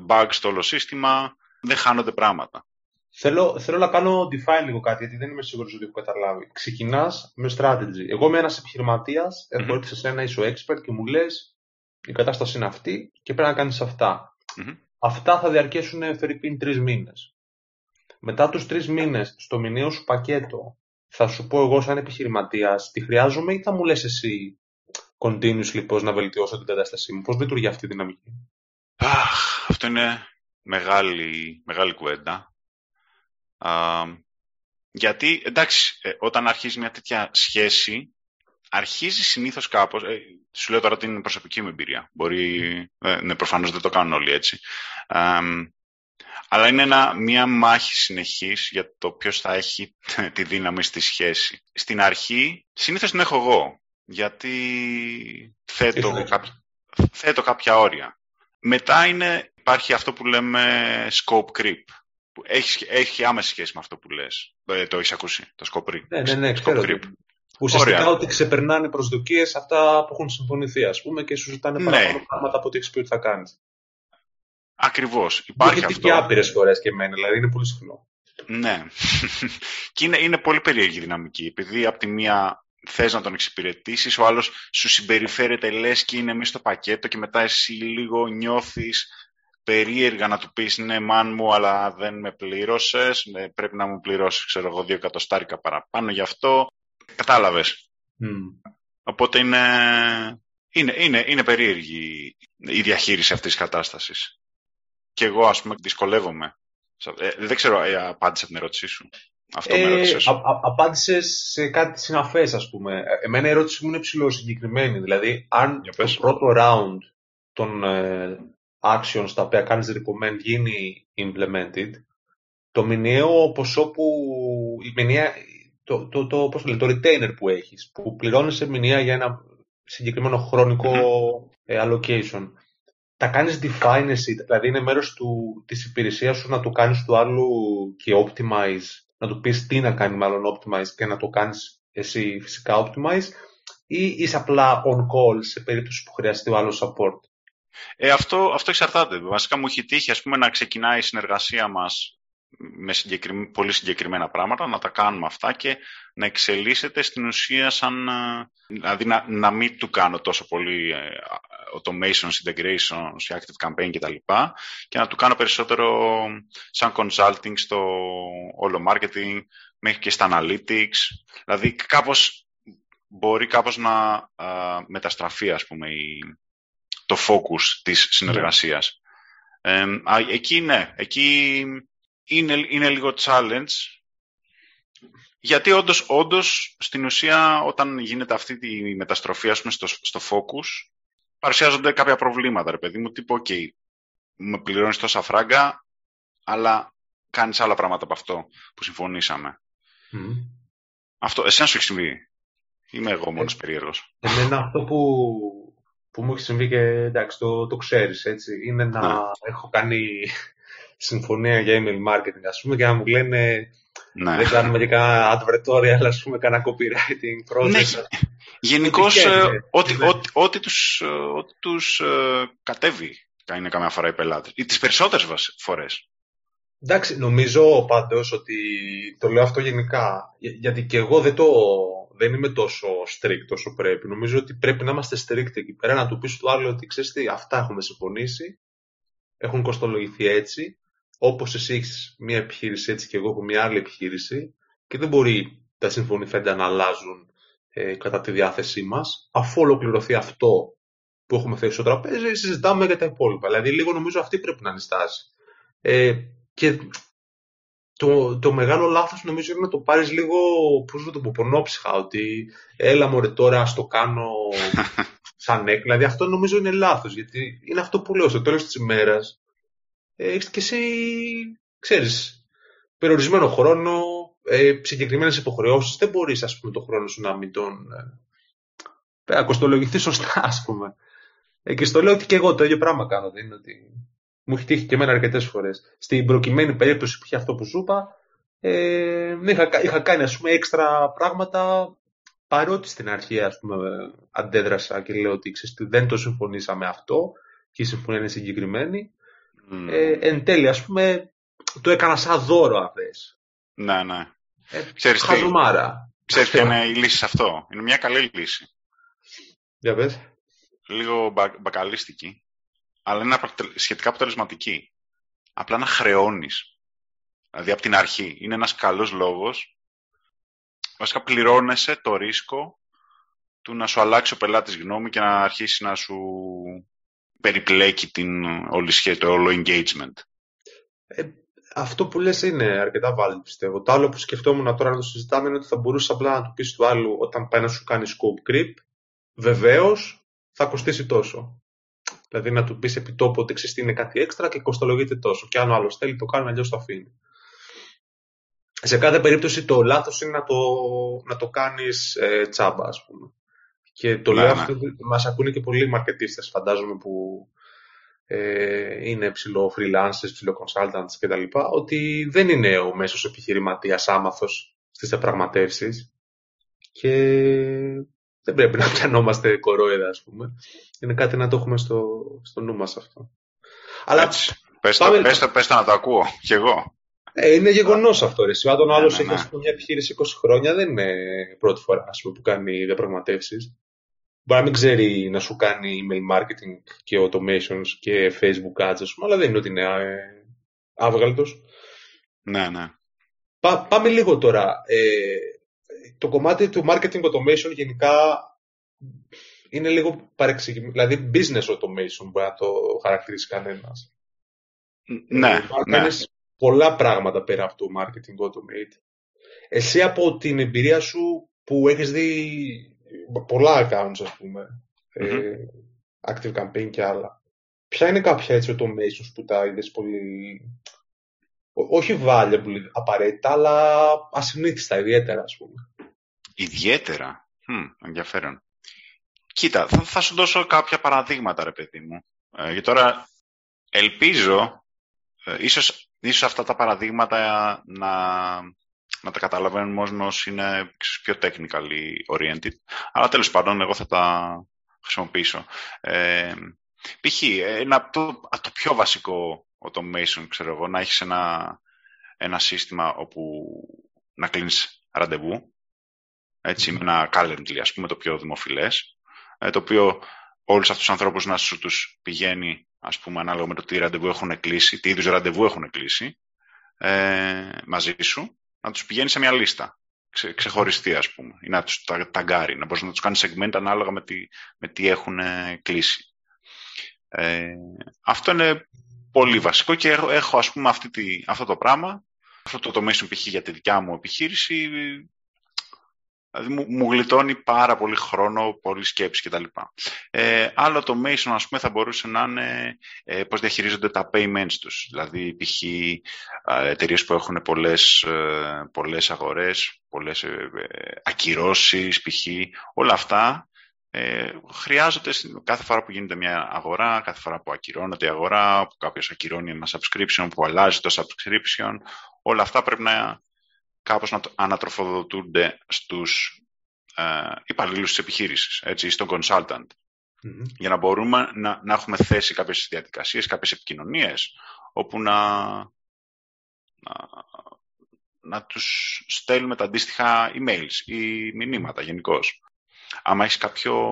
bug στο όλο σύστημα, δεν χάνονται πράγματα. Θέλω να κάνω define λίγο κάτι, γιατί δεν είμαι σίγουρος ότι έχω καταλάβει. Ξεκινάς με strategy. Εγώ είμαι ένας επιχειρηματίας, έχω έρθει σε σένα, είσαι ο expert και μου λες η κατάσταση είναι αυτή και πρέπει να κάνεις αυτά. Αυτά θα διαρκέσουν φερειπίν 3 μήνες. Μετά τους 3 μήνες στο μηνιαίο σου πακέτο θα σου πω εγώ σαν επιχειρηματίας τι χρειάζομαι ή θα μου λες εσύ continuously πώς να βελτιώσω την κατάστασή μου? Πώς λειτουργεί αυτή η δυναμική? Αυτό είναι μεγάλη κουβέντα. Γιατί εντάξει, όταν αρχίζει μια τέτοια σχέση αρχίζει συνήθως κάπως, σου λέω τώρα ότι είναι προσωπική μου εμπειρία, ναι, προφανώς δεν το κάνουν όλοι έτσι, αλλά είναι μια μάχη συνεχής για το ποιος θα έχει τη δύναμη στη σχέση. Στην αρχή συνήθως την έχω εγώ, γιατί θέτω κάποια όρια. Μετά υπάρχει αυτό που λέμε scope creep, που έχει άμεση σχέση με αυτό που λες. Το έχεις ακούσει, το scope creep? Ναι, scope creep. Ουσιαστικά ότι ξεπερνάνε προσδοκίες αυτά που έχουν συμφωνηθεί, ας πούμε, και σου ζητάνε παραπάνω πράγματα από ό,τι έχεις πει ότι θα κάνεις. Ακριβώς. Υπάρχει αυτό. Και άπειρες φορές και εμένα, δηλαδή είναι πολύ συχνό. Ναι. Και είναι πολύ περίεργη δυναμική, επειδή από τη μία θες να τον εξυπηρετήσεις, ο άλλος σου συμπεριφέρεται, λες και είναι μέσα στο πακέτο και μετά εσύ λίγο νιώθεις περίεργα να του πεις ναι μαν μου, αλλά δεν με πλήρωσες, πρέπει να μου πληρώσεις, ξέρω εγώ, 2 εκατοστάρικα παραπάνω γι' αυτό. Κατάλαβες. Οπότε είναι περίεργη η διαχείριση αυτής της κατάστασης. Και εγώ, ας πούμε, δυσκολεύομαι. Δεν ξέρω, απάντησε την ερώτησή σου. Αυτό με ρώτησες. Απάντησες σε κάτι συναφές, ας πούμε. Εμένα η ερώτηση μου είναι ψηλοσυγκεκριμένη. Δηλαδή, αν το πρώτο round των actions τα οποία κάνεις recommend γίνει implemented, το μηνιαίο ποσό που... Το retainer που έχεις, που πληρώνεις σε μηνιαία για ένα συγκεκριμένο χρονικό allocation, τα κάνεις define εσύ, δηλαδή είναι μέρος της υπηρεσίας σου να το κάνεις του άλλου και optimize, να του πεις τι να κάνει μάλλον optimize και να το κάνεις εσύ φυσικά optimize, ή είσαι απλά on call σε περίπτωση που χρειαστεί ο άλλος support? Αυτό εξαρτάται. Βασικά μου έχει τύχει, ας πούμε, να ξεκινάει η συνεργασία μας με πολύ συγκεκριμένα πράγματα, να τα κάνουμε αυτά και να εξελίσσεται στην ουσία σαν, δηλαδή να μην του κάνω τόσο πολύ automations, integrations, active campaign κτλ. Και να του κάνω περισσότερο σαν consulting στο όλο marketing, μέχρι και στα analytics. Δηλαδή κάπως μπορεί να μεταστραφεί, ας πούμε, το focus της συνεργασίας. Εκεί είναι λίγο challenge, γιατί όντως στην ουσία όταν γίνεται αυτή τη μεταστροφή, ας πούμε, στο focus, παρουσιάζονται κάποια προβλήματα, ρε παιδί μου, τύπου ok, με πληρώνεις τόσα φράγκα, αλλά κάνεις άλλα πράγματα από αυτό που συμφωνήσαμε. Αυτό, εσένα σου έχει συμβεί? Είμαι εγώ μόνος περίεργος. Εμένα αυτό που μου έχει συμβεί, και εντάξει, το ξέρεις, έτσι, είναι να έχω κάνει συμφωνία για email marketing, ας πούμε, και να μου λένε δεν κάνουμε και κανένα advertorial, αλλά, ας πούμε, κανένα copywriting project. Ναι, γενικώς ό,τι τους κατέβει είναι καμιά φορά οι πελάτες, ή τις περισσότερες φορές. Εντάξει, νομίζω πάντως ότι το λέω αυτό γενικά, γιατί και εγώ δεν είμαι τόσο strict όσο πρέπει. Νομίζω ότι πρέπει να είμαστε strict εκεί πέρα, να του πεις του άλλου ότι ξέρεις τι, αυτά έχουμε συμφωνήσει, έχουν κοστολογηθεί έτσι, όπως εσύ έχεις μία επιχείρηση, έτσι και εγώ έχω μία άλλη επιχείρηση, και δεν μπορεί τα συμφωνηθέντα να αλλάζουν κατά τη διάθεσή μας. Αφού ολοκληρωθεί αυτό που έχουμε θέσει στο τραπέζι, συζητάμε για τα υπόλοιπα. Δηλαδή, λίγο νομίζω αυτή πρέπει να είναι η στάση. Και το μεγάλο λάθος νομίζω είναι να το πάρεις λίγο, πώς να το πω, πονόψυχα, ότι έλα μωρέ τώρα, ας το κάνω σαν έκ. Δηλαδή αυτό νομίζω είναι λάθος, γιατί είναι αυτό που λέω, στο τέλος της ημέρας έχεις και εσύ, ξέρεις, περιορισμένο χρόνο, συγκεκριμένες υποχρεώσεις, δεν μπορείς, ας πούμε, το χρόνο σου να μην τον κοστολογηθεί σωστά, ας πούμε. Και στο λέω ότι και εγώ το ίδιο πράγμα κάνω, δεν είναι ότι... Μου έχει τύχει και εμένα αρκετές φορές. Στην προκειμένη περίπτωση, π.χ. αυτό που σου είπα, είχα κάνει, ας πούμε, έξτρα πράγματα, παρότι στην αρχή, ας πούμε, αντέδρασα και λέω ότι δεν το συμφωνήσαμε αυτό και η συμφωνία είναι συγκεκριμένη. Εν τέλει, ας πούμε, το έκανα σαν δώρο, αν θες. Ναι. Χαζουμάρα. Ξέρεις ποια είναι η λύση σε αυτό? Είναι μια καλή λύση. Για πες. Λίγο μπακαλίστικη, αλλά είναι σχετικά αποτελεσματική. Απλά να χρεώνεις. Δηλαδή από την αρχή. Είναι ένας καλός λόγος. Βασικά πληρώνεσαι το ρίσκο του να σου αλλάξει ο πελάτης γνώμη και να αρχίσει να σου περιπλέκει το όλο engagement. Αυτό που λες είναι αρκετά valid, πιστεύω. Το άλλο που σκεφτόμουν τώρα να το συζητάμε είναι ότι θα μπορούσε απλά να του πεις του άλλου όταν πάει να σου κάνει scope creep, βεβαίως θα κοστίσει τόσο. Δηλαδή να του πεις επί τόπου ότι εξιστεί είναι κάτι έξτρα και κοστολογείται τόσο. Και αν ο άλλος θέλει το κάνει, αλλιώς το αφήνει. Σε κάθε περίπτωση το λάθος είναι να το κάνεις τσάμπα, ας πούμε. Και το λέω αυτό, μας ακούνε και πολλοί μαρκετίστες, φαντάζομαι, που είναι ψηλό freelancers, ψηλό consultants κτλ. Ότι δεν είναι ο μέσος επιχειρηματίας άμαθος στις διαπραγματεύσεις. Και... δεν πρέπει να πιανόμαστε κορόιδα, ας πούμε. Είναι κάτι να το έχουμε στο νου μας αυτό. Αλλά έτσι, πες το να το ακούω κι εγώ. Είναι γεγονός αυτό. Αν τον άλλος έχει μια επιχείρηση 20 χρόνια, δεν είναι πρώτη φορά, ας πούμε, που κάνει διαπραγματεύσεις. Μπορεί να μην ξέρει να σου κάνει email marketing και automations και facebook ads, ας πούμε, αλλά δεν είναι ότι είναι άβγαλτος. Ναι. Πάμε λίγο τώρα... το κομμάτι του marketing automation γενικά είναι λίγο παρεξηγημένο. Δηλαδή business automation μπορεί να το χαρακτηρίσει κανένας. Ναι. Κάνεις πολλά πράγματα πέρα από το marketing automate. Εσύ από την εμπειρία σου που έχεις δει πολλά accounts, ας πούμε, active campaign και άλλα, ποια είναι κάποια έτσι automations που τα είδες πολύ... όχι valuable απαραίτητα, αλλά ασυνήθιστα, ιδιαίτερα, ας πούμε? Ιδιαίτερα. Ενδιαφέρον. Κοίτα, θα σου δώσω κάποια παραδείγματα, ρε παιδί μου. Γιατί τώρα ελπίζω, ίσως αυτά τα παραδείγματα να να τα καταλαβαίνουμε ως είναι πιο technically oriented. Αλλά τέλος πάντων, εγώ θα τα χρησιμοποιήσω. Π.χ. το πιο βασικό automation, ξέρω εγώ, να έχεις ένα σύστημα όπου να κλείνεις ραντεβού, έτσι, με ένα Calendly, ας πούμε, το πιο δημοφιλές, το οποίο όλους αυτούς τους ανθρώπους να σου τους πηγαίνει, ας πούμε, ανάλογα με το τι ραντεβού έχουν κλείσει, τι είδους ραντεβού έχουν κλείσει, μαζί σου, να τους πηγαίνει σε μια λίστα, ξεχωριστή, ας πούμε, ή να τους ταγκάρει, να μπορείς να τους κάνεις segment ανάλογα με τι έχουν κλείσει. Αυτό είναι πολύ βασικό και έχω, ας πούμε, αυτό το πράγμα, αυτό το automation π.χ. για τη δικιά μου επιχείρηση, δηλαδή μου γλιτώνει πάρα πολύ χρόνο, πολύ σκέψη κτλ. Άλλο automation, ας πούμε, θα μπορούσε να είναι πώς διαχειρίζονται τα payments τους. Δηλαδή, π.χ. εταιρείες που έχουν πολλές αγορές, πολλές ακυρώσεις, π.χ. όλα αυτά. Χρειάζονται κάθε φορά που γίνεται μια αγορά, κάθε φορά που ακυρώνεται η αγορά, που κάποιος ακυρώνει ένα subscription, που αλλάζει το subscription, όλα αυτά πρέπει να κάπως να ανατροφοδοτούνται στους υπαλλήλους της επιχείρησης, έτσι, στον consultant, για να μπορούμε να έχουμε θέσει κάποιες διαδικασίες, κάποιες επικοινωνίες, όπου να τους στέλνουμε τα αντίστοιχα emails ή μηνύματα γενικώς. Άμα έχεις κάποιο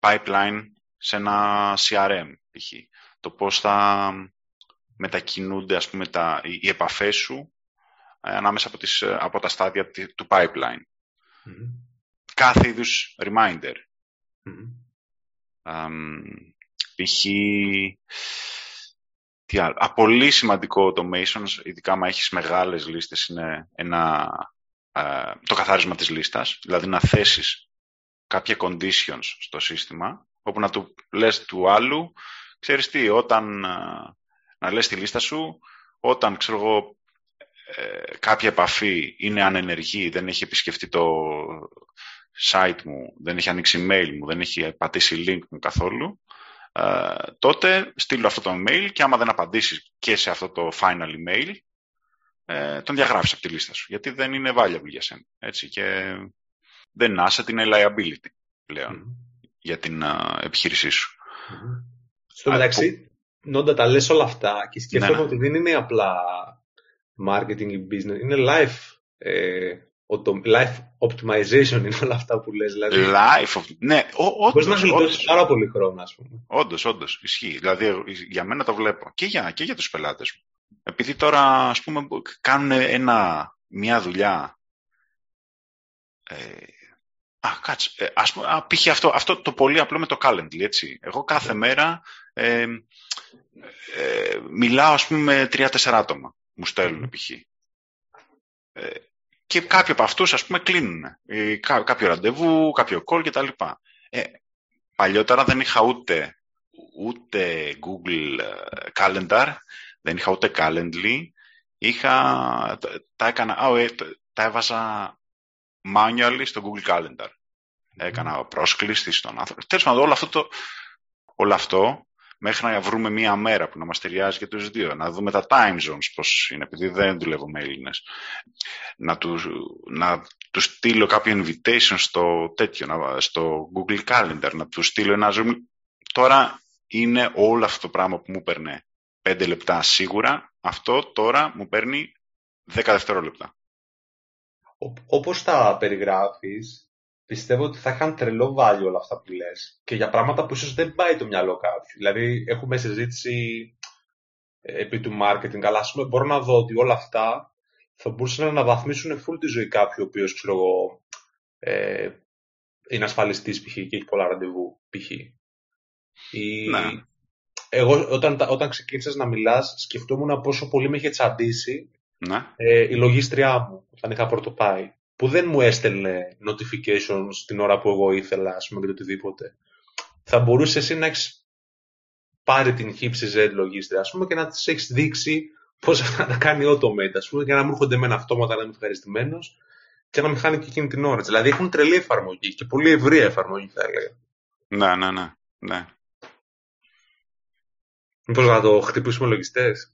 pipeline σε ένα CRM, π.χ., το πώς θα μετακινούνται, ας πούμε, οι επαφές σου ανάμεσα από τα στάδια του pipeline. Κάθε είδους reminder. Π.χ. τι άλλο. Πολύ σημαντικό automation, ειδικά άμα έχεις μεγάλες λίστες, είναι το καθάρισμα της λίστας, δηλαδή να θέσεις κάποια conditions στο σύστημα, όπου να του λες του άλλου, ξέρεις τι, να λες τη λίστα σου, όταν, ξέρω εγώ, κάποια επαφή είναι ανενεργή, δεν έχει επισκεφτεί το site μου, δεν έχει ανοίξει email μου, δεν έχει πατήσει link μου καθόλου, τότε στείλω αυτό το email και άμα δεν απαντήσεις και σε αυτό το final email, τον διαγράφεις από τη λίστα σου, γιατί δεν είναι valuable για σένα, έτσι, και δεν είναι asset, είναι liability πλέον για την επιχείρησή σου. Στο μεταξύ, Νόντα, τα λες όλα αυτά και σκέφτομαι ότι δεν είναι απλά marketing ή business, είναι life optimization είναι όλα αυτά που λες. Δηλαδή, μπορείς να γλιτώσεις πάρα πολύ χρόνο, ας πούμε. Όντως, ισχύει. Δηλαδή, για μένα το βλέπω και για τους πελάτες μου. Επειδή τώρα, ας πούμε, κάνουν μια δουλειά. Ας πούμε, π.χ. αυτό το πολύ απλό με το Calendly, έτσι. Εγώ κάθε μέρα μιλάω, ας πούμε, με 3-4 άτομα μου στέλνουν, π.χ. Και κάποιοι από αυτούς, ας πούμε, κλείνουν κάποιο ραντεβού, κάποιο call κτλ. Παλιότερα δεν είχα ούτε Google Calendar, δεν είχα ούτε Calendly, τα έκανα, τα έβαζα manually στο Google Calendar. Έκανα πρόσκληση στον άνθρωπο. Τέλος πάντων, όλο αυτό μέχρι να βρούμε μία μέρα που να μας ταιριάζει και τους δύο, να δούμε τα time zones πώς είναι, επειδή δεν δουλεύω με Έλληνες. Να τους στείλω κάποιο invitation στο Google Calendar, να τους στείλω ένα Zoom. Τώρα είναι όλο αυτό το πράγμα που μου παίρνει 5 λεπτά σίγουρα, αυτό τώρα μου παίρνει 10 δευτερόλεπτα. Όπως τα περιγράφεις, πιστεύω ότι θα είχαν τρελό value όλα αυτά που λες και για πράγματα που ίσως δεν πάει το μυαλό κάποιου. Δηλαδή, έχουμε συζήτηση επί του marketing, αλλά ας πούμε μπορώ να δω ότι όλα αυτά θα μπορούσαν να αναβαθμίσουν full τη ζωή κάποιου, ο οποίος, ξέρω εγώ, είναι ασφαλιστής π.χ. και έχει πολλά ραντεβού π.χ. Ναι. Εγώ όταν ξεκίνησες να μιλάς, σκεφτόμουν πόσο πολύ με είχε τσαντήσει η λογίστριά μου, όταν είχα πρωτοπάει, που δεν μου έστελνε notifications την ώρα που εγώ ήθελα, ας πούμε, και οτιδήποτε. Θα μπορούσε εσύ να έχεις πάρει την HipCZ λογίστρια, ας πούμε, και να της έχεις δείξει πώς να τα κάνει automate, ας πούμε, για να μου έρχονται εμένα αυτόματα, να είμαι ευχαριστημένος και να μην χάνει και εκείνη την ώρα. Δηλαδή έχουν τρελή εφαρμογή και πολύ ευρία εφαρμογή, θα έλεγα. Ναι. Μήπως να το χτυπήσουμε λογιστές.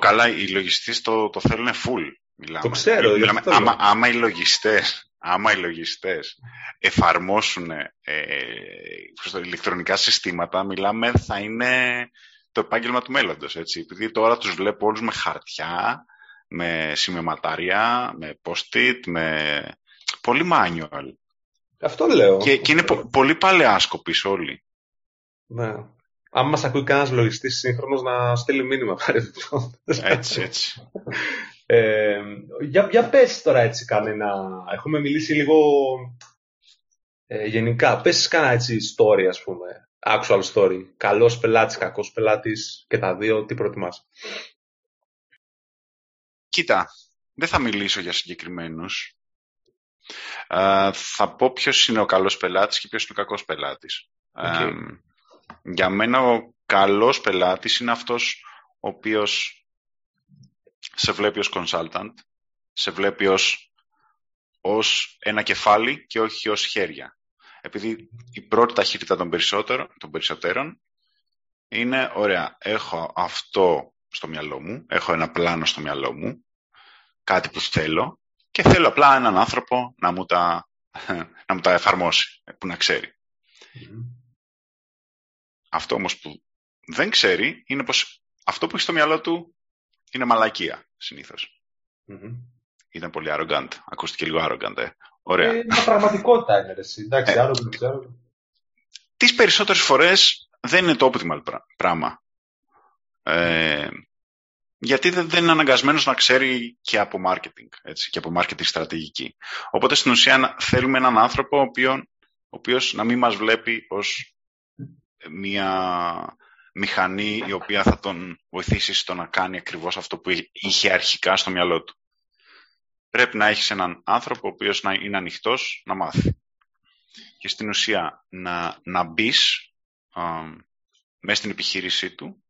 Καλά, οι λογιστές το θέλουν full. Μιλάμε. Το ξέρω. Άμα οι λογιστές εφαρμόσουν ηλεκτρονικά συστήματα, μιλάμε, θα είναι το επάγγελμα του μέλλοντος. Έτσι. Επειδή τώρα τους βλέπω όλους με χαρτιά, με σημεματάρια, με post-it, με πολύ manual. Αυτό λέω. Και είναι πολύ παλαιάσκοποι όλοι. Ναι. Αν μας ακούει κανένας λογιστής σύγχρονος, να στείλει μήνυμα. Έτσι. Για πες τώρα έτσι κανένα. Έχουμε μιλήσει λίγο γενικά. Πες κανένα έτσι story, ας πούμε. Actual story. Καλός πελάτης, κακός πελάτης και τα δύο. Τι προτιμάς? Κοίτα, δεν θα μιλήσω για συγκεκριμένους. Θα πω ποιος είναι ο καλός πελάτης και ποιος είναι ο κακός πελάτης. Okay. Για μένα ο καλός πελάτης είναι αυτός ο οποίος σε βλέπει ως consultant, σε βλέπει ως ένα κεφάλι και όχι ως χέρια. Επειδή η πρώτη ταχύτητα των περισσότερων είναι, ωραία, έχω αυτό στο μυαλό μου, έχω ένα πλάνο στο μυαλό μου, κάτι που θέλω και θέλω απλά έναν άνθρωπο να μου τα εφαρμόσει, που να ξέρει. Mm-hmm. Αυτό όμως που δεν ξέρει είναι πως αυτό που έχει στο μυαλό του είναι μαλακία, συνήθως. Mm-hmm. Ήταν πολύ arrogant. Ακούστηκε λίγο arrogant, Ωραία. Είναι πραγματικότητα, εντάξει, arrogant. Τις περισσότερες φορές δεν είναι το optimal πράγμα. Γιατί δεν είναι αναγκασμένος να ξέρει και από marketing, έτσι, και από marketing στρατηγική. Οπότε, στην ουσία, θέλουμε έναν άνθρωπο ο οποίος να μην μας βλέπει ως μία μηχανή η οποία θα τον βοηθήσει στο να κάνει ακριβώς αυτό που είχε αρχικά στο μυαλό του. Πρέπει να έχεις έναν άνθρωπο ο οποίος να είναι ανοιχτός να μάθει. Και στην ουσία να μπεις μέσα στην επιχείρησή του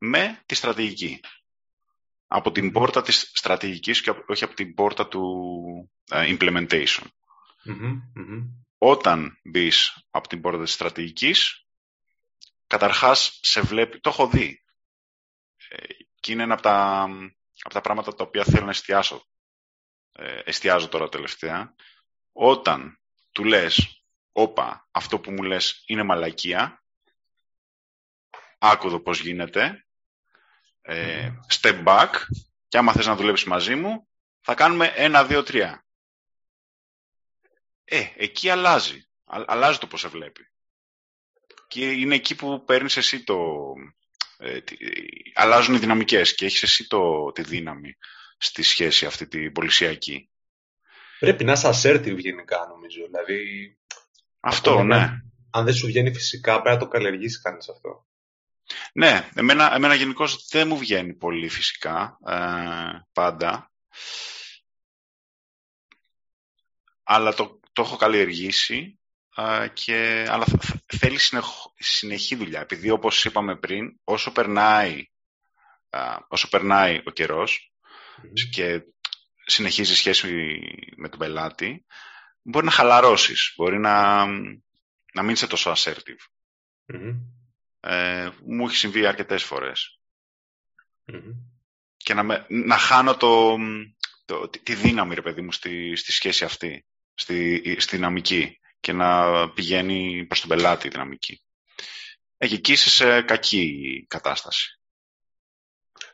με τη στρατηγική. Από την πόρτα της στρατηγικής και όχι από την πόρτα του implementation. Mm-hmm, mm-hmm. Όταν μπεις από την πόρτα της στρατηγικής, καταρχάς, σε βλέπει, το έχω δει και είναι ένα από τα πράγματα τα οποία θέλω να εστιάζω τώρα τελευταία. Όταν του λες, όπα, αυτό που μου λες είναι μαλακία, άκου εδώ πώς γίνεται, step back και άμα θες να δουλέψεις μαζί μου, θα κάνουμε 1, 2, 3. Εκεί αλλάζει. Αλλάζει το πώς σε βλέπει. Και είναι εκεί που παίρνεις εσύ αλλάζουν οι δυναμικές και έχεις εσύ τη δύναμη στη σχέση αυτή την πολυσιακή. Πρέπει να είσαι assertive γενικά, νομίζω. Δηλαδή, αυτό, ναι. Αν δεν σου βγαίνει φυσικά, πρέπει να το καλλιεργήσεις κάνεις αυτό. Ναι, εμένα γενικώς δεν μου βγαίνει πολύ φυσικά, πάντα. Αλλά το έχω καλλιεργήσει. Αλλά θέλει συνεχή δουλειά, επειδή όπως είπαμε πριν, όσο περνάει ο καιρός και συνεχίζει η σχέση με τον πελάτη, μπορεί να χαλαρώσεις, μπορεί να μην είσαι τόσο assertive. Mm-hmm. Μου έχει συμβεί αρκετές φορές. Mm-hmm. Και να χάνω τη δύναμη, ρε παιδί μου, στη σχέση αυτή, στη δυναμική. Και να πηγαίνει προς τον πελάτη η δυναμική. Εκεί είσαι σε κακή κατάσταση.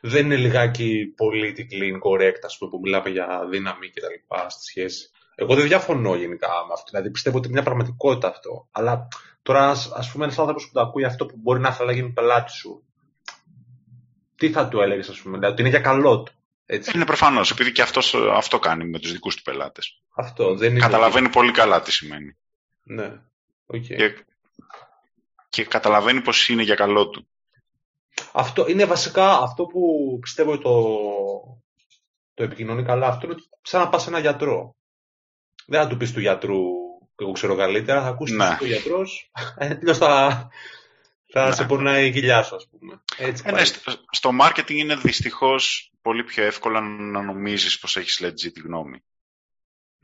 Δεν είναι λιγάκι politically incorrect, ας πούμε, που μιλάμε για δύναμη και τα λοιπά στη σχέση? Εγώ δεν διαφωνώ γενικά με αυτό. Δηλαδή πιστεύω ότι είναι μια πραγματικότητα αυτό. Αλλά τώρα, ας πούμε, ένας άνθρωπος που το ακούει αυτό που μπορεί να θέλει να γίνει πελάτη σου, τι θα του έλεγες, ας πούμε? Δηλαδή, είναι για καλό του. Έτσι. Είναι προφανώς, επειδή και αυτός αυτό κάνει με τους δικούς του πελάτες. Αυτό δεν είναι. Καταλαβαίνει πολύ καλά τι σημαίνει. Ναι, okay. Και καταλαβαίνει πως είναι για καλό του. Αυτό είναι βασικά αυτό που πιστεύω ότι το επικοινωνεί καλά. Αυτό είναι σαν να πας σε έναν γιατρό. Δεν θα του πεις του γιατρού εγώ ξέρω καλύτερα, θα ακούσεις του γιατρός. Τέλος θα σε πονάει η κοιλιά σου, ας πούμε. Έτσι, στο marketing είναι δυστυχώς πολύ πιο εύκολα να νομίζεις πως έχεις legit τη γνώμη.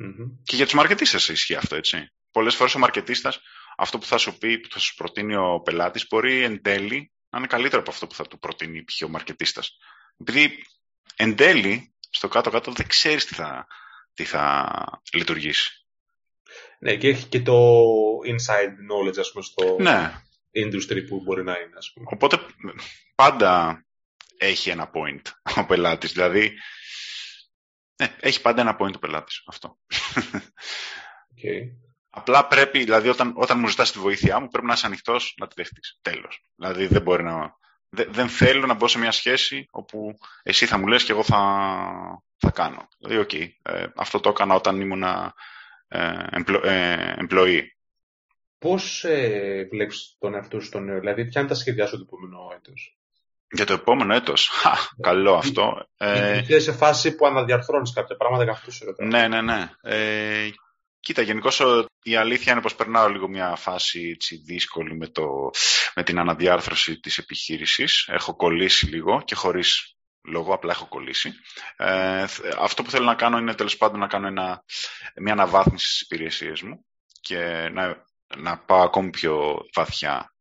Mm-hmm. Και για τους μαρκετίστες ισχύει αυτό, έτσι. Πολλές φορές ο μαρκετίστας, αυτό που θα σου πει, που θα σου προτείνει ο πελάτης, μπορεί εν τέλει να είναι καλύτερο από αυτό που θα του προτείνει ο μαρκετίστας. Επειδή εν τέλει στο κάτω-κάτω δεν ξέρεις τι θα λειτουργήσει. Ναι, και έχει και το inside knowledge, ας πούμε, στο ναι. industry που μπορεί να είναι, ας πούμε. Οπότε πάντα έχει ένα point ο πελάτης, δηλαδή έχει πάντα ένα point ο πελάτης, αυτό. Okay. Απλά πρέπει, δηλαδή όταν μου ζητάς τη βοήθειά μου, πρέπει να είσαι ανοιχτός να τη δεχτείς, τέλος. Δηλαδή δεν μπορεί να... Δεν θέλω να μπω σε μια σχέση όπου εσύ θα μου λες και εγώ θα κάνω. Δηλαδή, okay, αυτό το έκανα όταν ήμουν employee. Πώς βλέπεις τον εαυτό σου στο νέο, δηλαδή ποια είναι τα σχέδιά σου το επόμενο έτος? Για το επόμενο έτος, καλό αυτό. Είναι σε φάση που αναδιαρθρώνεις κάποια πράγματα για αυτούς. Ναι. Κοίτα, γενικώς η αλήθεια είναι πως περνάω λίγο μια φάση έτσι, δύσκολη με την αναδιάρθρωση της επιχείρησης. Έχω κολλήσει λίγο και χωρίς λόγο, απλά έχω κολλήσει. Αυτό που θέλω να κάνω είναι τέλος πάντων να κάνω μια αναβάθμιση στις υπηρεσίες μου και να πάω ακόμη πιο βαθιά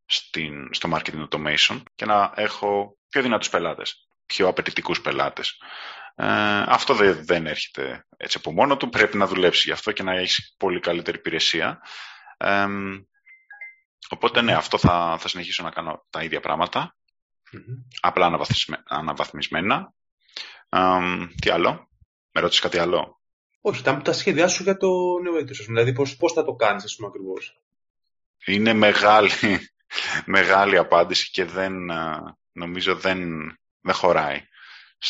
στο marketing automation και να έχω πιο δυνατούς πελάτες, πιο απαιτητικούς πελάτες. Αυτό δεν έρχεται έτσι από μόνο του. Πρέπει να δουλέψει γι' αυτό και να έχει πολύ καλύτερη υπηρεσία. Οπότε ναι, αυτό θα συνεχίσω να κάνω τα ίδια πράγματα. Mm-hmm. Απλά αναβαθμισμένα. Τι άλλο? Με ρώτησες κάτι άλλο? Όχι, τα σχέδιά σου για το νέο έτος. Δηλαδή πώς θα το κάνεις, ας πούμε, ακριβώς? Είναι μεγάλη απάντηση και νομίζω δεν χωράει.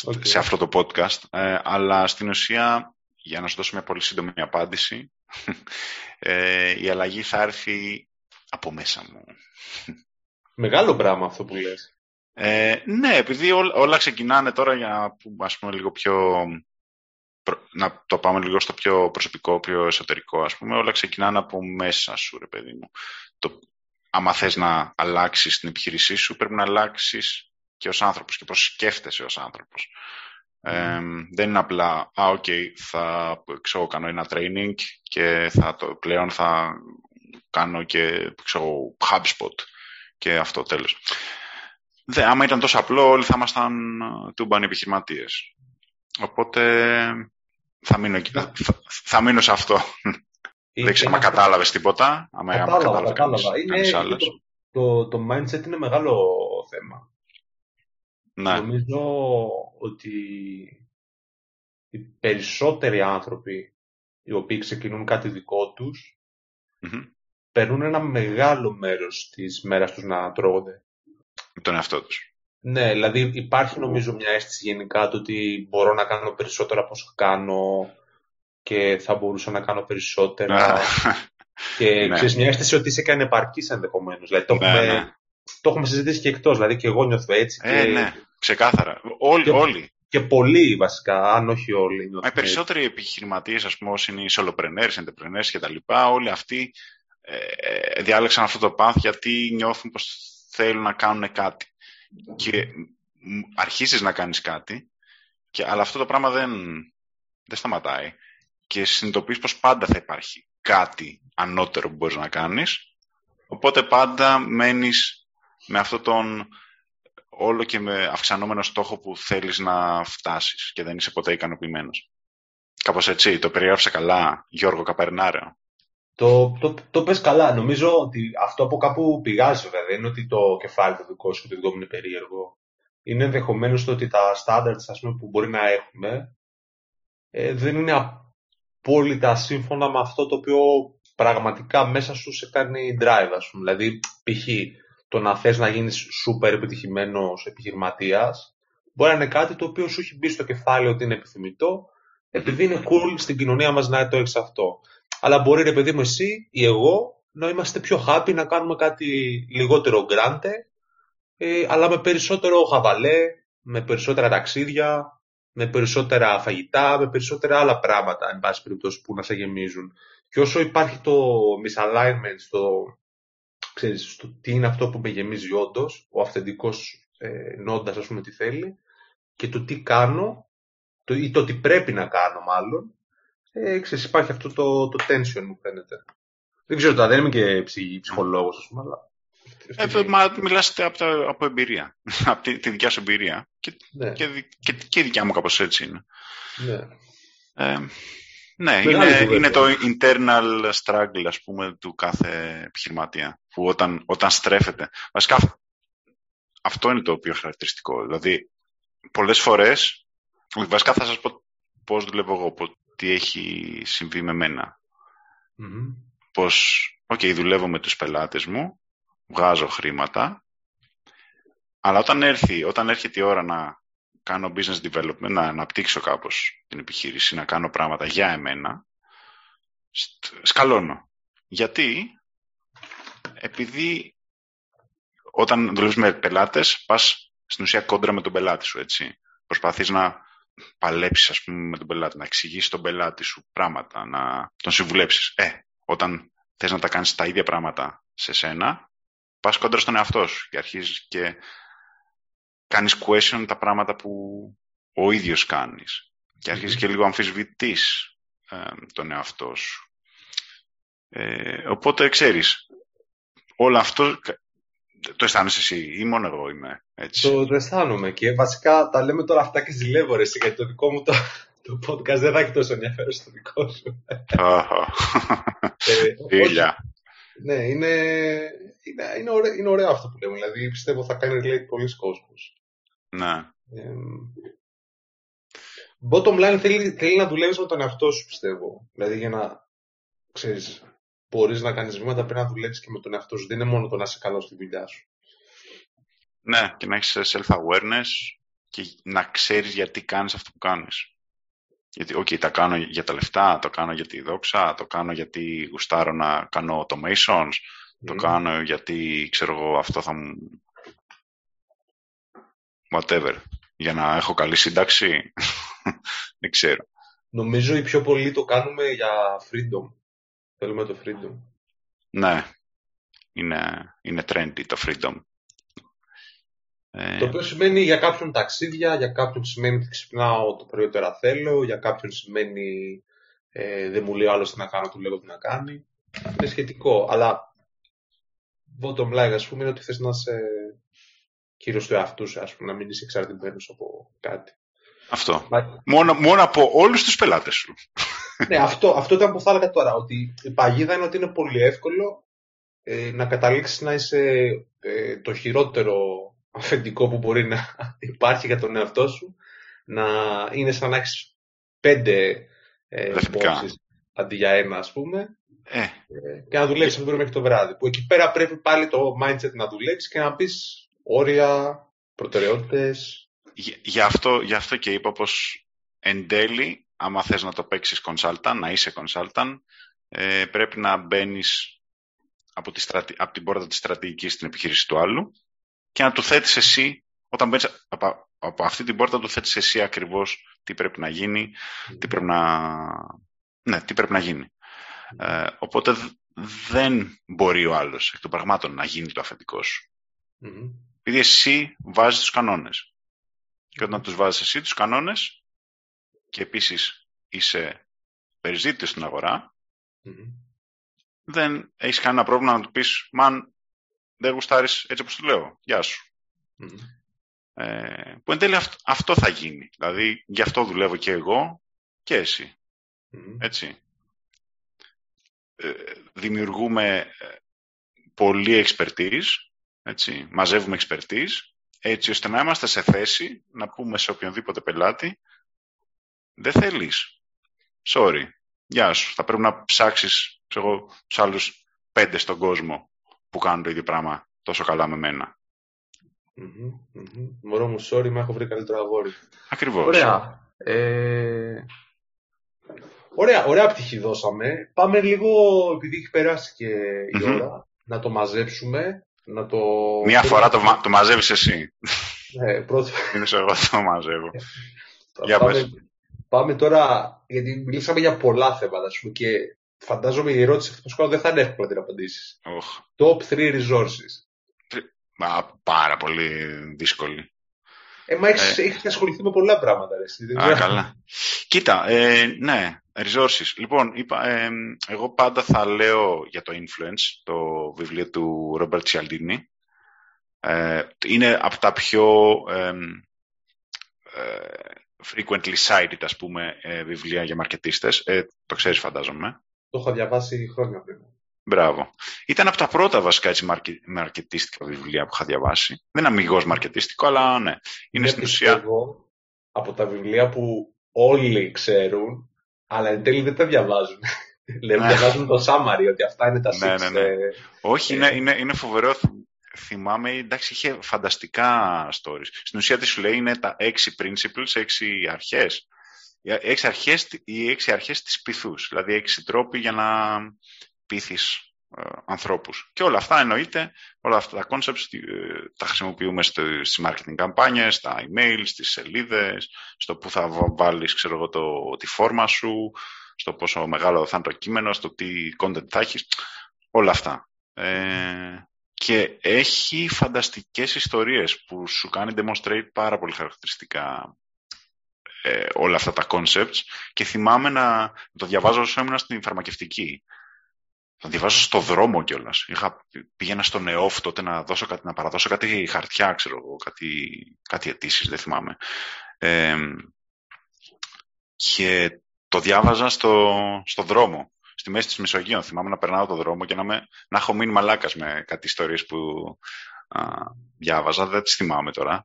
Okay. Σε αυτό το podcast, αλλά στην ουσία, για να σου δώσω μια πολύ σύντομη απάντηση, η αλλαγή θα έρθει από μέσα μου. Μεγάλο πράγμα αυτό που λες. Ναι, επειδή όλα ξεκινάνε τώρα για, ας πούμε, λίγο πιο... να το πάμε λίγο στο πιο προσωπικό, πιο εσωτερικό, ας πούμε, όλα ξεκινάνε από μέσα σου, ρε παιδί μου. Άμα θες να αλλάξεις την επιχείρησή σου, πρέπει να αλλάξεις και ως άνθρωπος και πώς σκέφτεσαι ως άνθρωπος. Δεν είναι απλά θα κάνω ένα training και πλέον θα κάνω και HubSpot και αυτό τέλος. Άμα ήταν τόσο απλό όλοι θα ήμασταν τούμπαν επιχειρηματίες. Οπότε θα μείνω σε αυτό. Δεν ξέρω αν κατάλαβες τίποτα. Κατάλαβα. Το mindset είναι μεγάλο θέμα. Ναι. Νομίζω ότι οι περισσότεροι άνθρωποι οι οποίοι ξεκινούν κάτι δικό τους παίρνουν ένα μεγάλο μέρος της μέρας τους να τρώγονται. Με τον εαυτό τους. Ναι, δηλαδή υπάρχει νομίζω μια αίσθηση γενικά του ότι μπορώ να κάνω περισσότερα από όσο κάνω και θα μπορούσα να κάνω περισσότερα. Και ξέρεις, μια αίσθηση ότι είσαι και ανεπαρκής ενδεχομένως. Δηλαδή το έχουμε συζητήσει και εκτός, δηλαδή και εγώ νιώθω έτσι. Ναι. Ξεκάθαρα. Όλοι. Και πολλοί βασικά, αν όχι όλοι. Οι περισσότεροι επιχειρηματίες, ας πούμε, είναι οι solopreneurs, entrepreneurs και τα λοιπά, όλοι αυτοί διάλεξαν αυτό το path γιατί νιώθουν πως θέλουν να κάνουν κάτι. Και αρχίζεις να κάνεις κάτι, αλλά αυτό το πράγμα δεν σταματάει. Και συνειδητοποιείς πως πάντα θα υπάρχει κάτι ανώτερο που μπορείς να κάνεις. Οπότε πάντα μένεις με αυτόν τον όλο και με αυξανόμενο στόχο που θέλεις να φτάσεις και δεν είσαι ποτέ ικανοποιημένος. Κάπως έτσι, το περιέγραψα καλά, Γιώργο Καπερνάρο? Το πες καλά. Νομίζω ότι αυτό από κάπου πηγάζει, βέβαια. Είναι ότι το κεφάλι το δικό σου, το δικό μου είναι περίεργο. Είναι ενδεχομένως το ότι τα standards, ας πούμε, που μπορεί να έχουμε δεν είναι απόλυτα σύμφωνα με αυτό το οποίο πραγματικά μέσα σου σε κάνει drive, ας πούμε. Δηλαδή, π.χ. το να θες να γίνεις super επιτυχημένος επιχειρηματίας μπορεί να είναι κάτι το οποίο σου έχει μπει στο κεφάλι ότι είναι επιθυμητό, επειδή είναι cool στην κοινωνία μας να το έχεις αυτό. Αλλά μπορεί, ρε παιδί μου, εσύ ή εγώ να είμαστε πιο happy να κάνουμε κάτι λιγότερο grande, αλλά με περισσότερο χαβαλέ, με περισσότερα ταξίδια, με περισσότερα φαγητά, με περισσότερα άλλα πράγματα, εν πάση περιπτώσει, που να σε γεμίζουν. Και όσο υπάρχει το misalignment στο τι είναι αυτό που με γεμίζει όντως, ο αυθεντικός νόντας, ας πούμε, τι θέλει και το τι κάνω ή το τι πρέπει να κάνω μάλλον, ξέρεις, υπάρχει αυτό το tension, μου φαίνεται. Δεν ξέρω, δεν είμαι και ψυχολόγος, ας πούμε, αλλά Μιλάς από εμπειρία, από τη δικιά σου εμπειρία και, ναι. και η δικιά μου κάπως έτσι είναι. Ναι, είναι το internal struggle, ας πούμε, του κάθε επιχειρηματία που όταν στρέφεται. Βασικά αυτό είναι το πιο χαρακτηριστικό. Δηλαδή πολλές φορές, βασικά θα σας πω πώς δουλεύω εγώ, τι έχει συμβεί με μένα. Mm-hmm. Πώς, δουλεύω με τους πελάτες μου, βγάζω χρήματα, αλλά όταν έρχεται η ώρα να κάνω business development, να αναπτύξω κάπως την επιχείρηση, να κάνω πράγματα για εμένα, σκαλώνω. Γιατί? Επειδή όταν δουλεύεις με πελάτες, πας στην ουσία κόντρα με τον πελάτη σου, έτσι. Προσπαθείς να παλέψεις, ας πούμε, με τον πελάτη, να εξηγήσεις τον πελάτη σου πράγματα, να τον συμβουλέψεις. Όταν θες να τα κάνεις τα ίδια πράγματα σε σένα, πας κόντρα στον εαυτό σου και αρχίζεις και κάνεις question τα πράγματα που ο ίδιος κάνεις και αρχίζεις και λίγο αμφισβητείς τον εαυτό σου. Οπότε, ξέρεις, όλο αυτό το αισθάνεσαι εσύ ή μόνο εγώ είμαι έτσι? Το αισθάνομαι και βασικά τα λέμε τώρα αυτά και ζηλεύω εσύ, γιατί το δικό μου το podcast δεν θα έχει τόσο ενδιαφέρον στο δικό σου. Ναι, είναι ωραίο αυτό που λέμε. Δηλαδή, πιστεύω θα κάνει relate πολλοί κόσμος. Ναι. Bottom line, θέλει να δουλεύεις με τον εαυτό σου, πιστεύω. Δηλαδή, για να ξέρεις, μπορείς να κάνεις βήματα, πρέπει να δουλεύεις και με τον εαυτό σου. Δεν είναι μόνο το να είσαι καλός στη δουλειά σου. Ναι, και να έχεις self-awareness και να ξέρεις γιατί κάνεις αυτό που κάνεις. Γιατί, τα κάνω για τα λεφτά, το κάνω για τη δόξα, το κάνω γιατί γουστάρω να κάνω automations, το κάνω γιατί, ξέρω εγώ, αυτό θα μου... whatever. Για να έχω καλή σύνταξη, δεν ξέρω. Νομίζω οι πιο πολλοί το κάνουμε για freedom. Θέλουμε το freedom. Ναι. Είναι trendy το freedom. Το οποίο σημαίνει για κάποιον ταξίδια, για κάποιον σημαίνει ότι ξυπνάω το πρωί τώρα θέλω, για κάποιον σημαίνει δεν μου λέει άλλωστε να κάνω, του λέω τι να κάνει. Είναι σχετικό, αλλά bottom line, ας πούμε, είναι ότι θες να είσαι κύριος του εαυτού σου, ας πούμε, να μην είσαι εξαρτημένος από κάτι. Αυτό. Μόνο από όλους τους πελάτες σου. Ναι, αυτό ήταν που θα έλεγα τώρα, ότι η παγίδα είναι ότι είναι πολύ εύκολο να καταλήξεις να είσαι το χειρότερο αφεντικό που μπορεί να υπάρχει για τον εαυτό σου, να είναι σαν να έχεις 5 υπόψεις αντί για ένα, ας πούμε, και να δουλέψεις από το πρωί μέχρι το βράδυ, που εκεί πέρα πρέπει πάλι το mindset να δουλέψεις και να πεις όρια, προτεραιότητες. Γι' αυτό και είπα πως εν τέλει, άμα θες να το παίξεις consultant, να είσαι consultant, πρέπει να μπαίνεις από την πόρτα της στρατηγικής στην επιχείρηση του άλλου και να του θέτεις εσύ, όταν μπαίνεις από αυτή την πόρτα, του θέτεις εσύ ακριβώς τι πρέπει να γίνει, τι πρέπει να γίνει. Οπότε δεν μπορεί ο άλλος εκ των πραγμάτων να γίνει το αφεντικό σου. Mm-hmm. Επειδή εσύ βάζεις τους κανόνες. Και όταν τους βάζεις εσύ τους κανόνες και επίσης είσαι περιζήτητος στην αγορά, δεν έχεις κανένα πρόβλημα να του πεις «Μαν, δεν γουστάρεις έτσι όπως του λέω, γεια σου». Που εν τέλει αυτό θα γίνει. Δηλαδή, γι' αυτό δουλεύω και εγώ και εσύ. Έτσι. Δημιουργούμε πολύ expertise, έτσι, μαζεύουμε expertise, έτσι ώστε να είμαστε σε θέση να πούμε σε οποιονδήποτε πελάτη «Δεν θέλεις, sorry, γεια σου, θα πρέπει να ψάξεις τους άλλους 5 στον κόσμο που κάνουν το ίδιο πράγμα τόσο καλά με μένα». Μωρό μου, sorry, μα έχω βρει καλύτερο αγόρι. Ακριβώς. Ωραία. Ωραία πτυχή δώσαμε. Πάμε λίγο, επειδή έχει περάσει και η ώρα, να το μαζέψουμε. Μία φορά το μαζεύεις εσύ. Ναι, πρώτα. Εγώ το μαζεύω. Για πάμε τώρα, γιατί μιλήσαμε για πολλά θέματα, ας πούμε, και φαντάζομαι η ερώτηση αυτή που δεν θα είναι εύκολα την απαντήσεις. Top 3 resources. Πάρα πολύ δύσκολη. Μα έχεις ασχοληθεί με πολλά πράγματα, ρε. Καλά. Κοίτα, ναι, resources. Λοιπόν, είπα, εγώ πάντα θα λέω για το Influence, το βιβλίο του Robert Cialdini, Είναι από τα πιο frequently cited, ας πούμε, βιβλία για μαρκετίστες. Το ξέρεις, φαντάζομαι. Το έχω διαβάσει χρόνια πριν. Μπράβο. Ήταν από τα πρώτα βασικά έτσι μαρκετίστικα βιβλία που είχα διαβάσει. Δεν είναι αμυγός μαρκετίστικο, αλλά ναι. Είναι στην ουσία. Εγώ, από τα βιβλία που όλοι ξέρουν, αλλά εν τέλει δεν τα διαβάζουν. Λέμε, διαβάζουν το summary, ότι αυτά είναι τα six. Ναι. Όχι, είναι φοβερό. Θυμάμαι, εντάξει, είχε φανταστικά stories. Στην ουσία τι σου λέει είναι τα 6 principles, 6 αρχές. Οι 6 αρχές της πειθούς, δηλαδή 6 τρόποι για να πείθεις ανθρώπους. Και όλα αυτά εννοείται, όλα αυτά τα concepts τα χρησιμοποιούμε στις marketing καμπάνιες, στα email, στις σελίδες, στο που θα βάλεις, ξέρω εγώ, τη φόρμα σου, στο πόσο μεγάλο θα είναι το κείμενο, στο τι content θα έχεις, όλα αυτά. Και έχει φανταστικές ιστορίες που σου κάνει demonstrate πάρα πολύ χαρακτηριστικά όλα αυτά τα concepts. Και θυμάμαι να το διαβάζω όσο ήμουν στην φαρμακευτική. Το διαβάζω στο δρόμο κιόλας. Πήγαινα στον ΕΟΦ τότε να παραδώσω κάτι χαρτιά, ξέρω εγώ, κάτι αιτήσεις, δεν θυμάμαι. Και το διάβαζα στο δρόμο. Στη μέση της Μεσογείου, θυμάμαι να περνάω το δρόμο και να έχω μείνει μαλάκας με κάτι ιστορίες που διάβαζα, δεν τις θυμάμαι τώρα.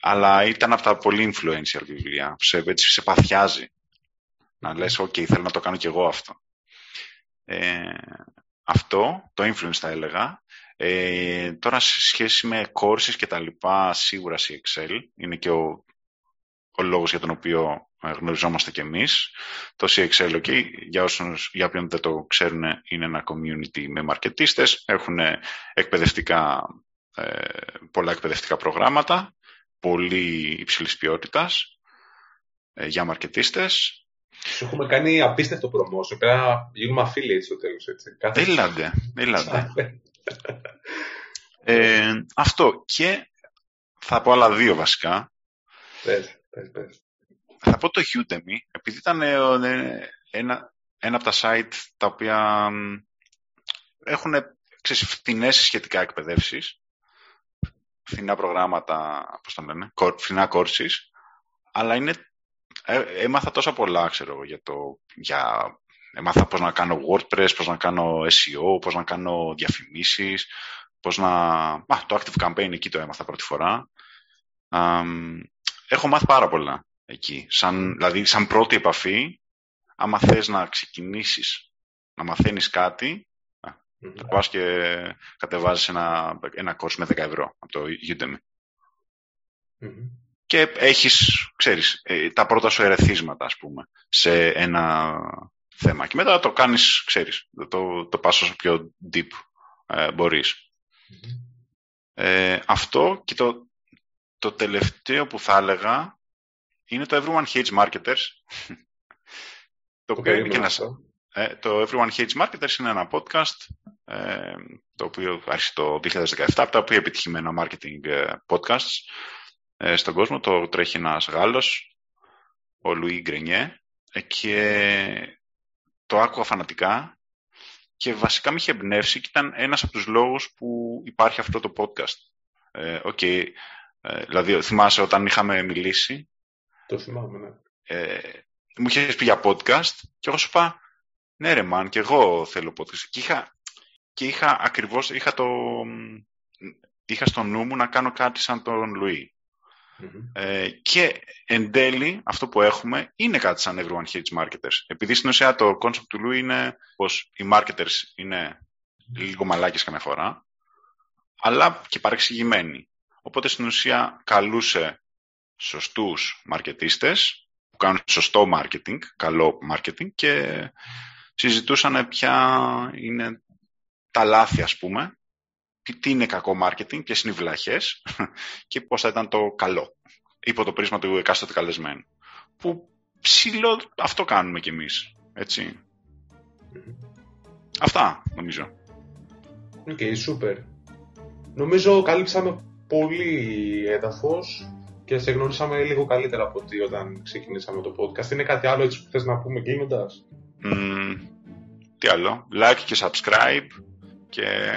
Αλλά ήταν από τα πολύ influential βιβλία, σε παθιάζει. Να λες, ok, θέλω να το κάνω κι εγώ αυτό. Αυτό, το influence θα έλεγα. Τώρα, σε σχέση με courses και τα λοιπά, σίγουρα CXL είναι και ο λόγος για τον οποίο γνωριζόμαστε κι εμείς. Το CXL, okay, για όποιον δεν το ξέρουν, είναι ένα community με μαρκετίστες. Έχουν πολλά εκπαιδευτικά προγράμματα, πολύ υψηλής ποιότητας για μαρκετίστες. Σου έχουμε κάνει απίστευτο promotion. Πρέπει να γίνουμε affiliates στο τέλος, έτσι. Έλατε. Αυτό. Και θα πω άλλα δύο βασικά. Θα πω το Udemy, επειδή ήταν ένα από τα site τα οποία έχουν φθηνές σχετικά εκπαιδεύσεις, φθηνά προγράμματα, πώς το λένε, φθηνά courses, αλλά έμαθα τόσα πολλά, ξέρω, έμαθα πώς να κάνω WordPress, πώς να κάνω SEO, πώς να κάνω διαφημίσεις, το Active Campaign εκεί το έμαθα πρώτη φορά. Έχω μάθει πάρα πολλά εκεί. Δηλαδή, σαν πρώτη επαφή, άμα θες να ξεκινήσεις να μαθαίνεις κάτι, θα πας και κατεβάζεις ένα course με 10 ευρώ από το Udemy. Και έχεις, ξέρεις, τα πρώτα σου ερεθίσματα, ας πούμε, σε ένα θέμα. Και μετά το κάνεις, ξέρεις, το πας όσο πιο deep μπορείς. Αυτό και το τελευταίο που θα έλεγα είναι το Everyone Hates Marketers. Το Everyone Hates Marketers είναι ένα podcast το οποίο άρχισε το 2017, από τα πιο επιτυχημένα marketing podcasts στον κόσμο. Το τρέχει ένας Γάλλος, ο Λουί Γκρενιέ, και το άκουγα φανατικά και βασικά με είχε εμπνεύσει και ήταν ένας από τους λόγους που υπάρχει αυτό το podcast. Okay. Δηλαδή, θυμάσαι όταν είχαμε μιλήσει. Το θυμάμαι, ναι. Μου είχες πει για podcast και εγώ σου είπα, ναι ρε μαν, και εγώ θέλω podcast. Και είχα στο νου μου να κάνω κάτι σαν τον Λουί. Και εν τέλει, αυτό που έχουμε είναι κάτι σαν Everyone Hates Marketers. Επειδή στην ουσία το concept του Λουί είναι πως οι marketers είναι λίγο μαλάκες καμιά φορά, αλλά και παρεξηγημένοι. Οπότε στην ουσία καλούσε σωστούς μαρκετίστες που κάνουν σωστό marketing, καλό marketing, και συζητούσαν ποια είναι τα λάθη, ας πούμε, τι είναι κακό marketing, ποιες είναι οι βλαχές και πώς θα ήταν το καλό υπό το πρίσμα του εκάστοτε καλεσμένου. Που ψηλό αυτό κάνουμε κι εμείς, έτσι. Αυτά, νομίζω. Okay, super. Νομίζω καλύψαμε πολύ έδαφος και σε γνωρίσαμε λίγο καλύτερα από ότι όταν ξεκινήσαμε το podcast. Είναι κάτι άλλο έτσι που θες να πούμε κλείνοντας? Τι άλλο, like και subscribe και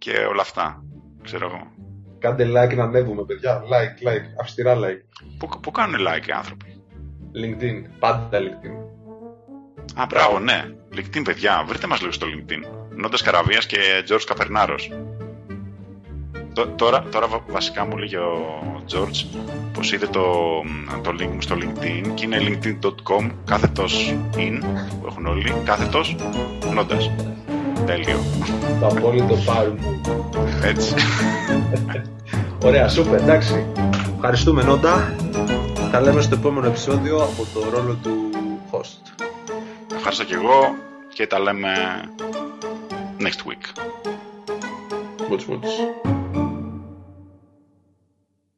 και όλα αυτά, ξέρω εγώ. Κάντε like να ανέβουμε, παιδιά. Like, αυστηρά like. Πού κάνουν like οι άνθρωποι? LinkedIn, πάντα LinkedIn. Α, μπράβο, ναι. LinkedIn, παιδιά, βρείτε μας λίγο στο LinkedIn. Νώντας Καραβίας και Γιώργος Καπερνάρος. Τώρα βασικά μου λέει ο George πως είδε το link μου στο LinkedIn και είναι linkedin.com/in που έχουν όλοι, /Νώντας. Τέλειο. Το απόλυτο πάρου μου. Έτσι. Ωραία, σούπερ, εντάξει. Ευχαριστούμε, Νόντα. Θα λέμε στο επόμενο επεισόδιο από το ρόλο του host. Ευχαριστώ και εγώ και τα λέμε next week. What's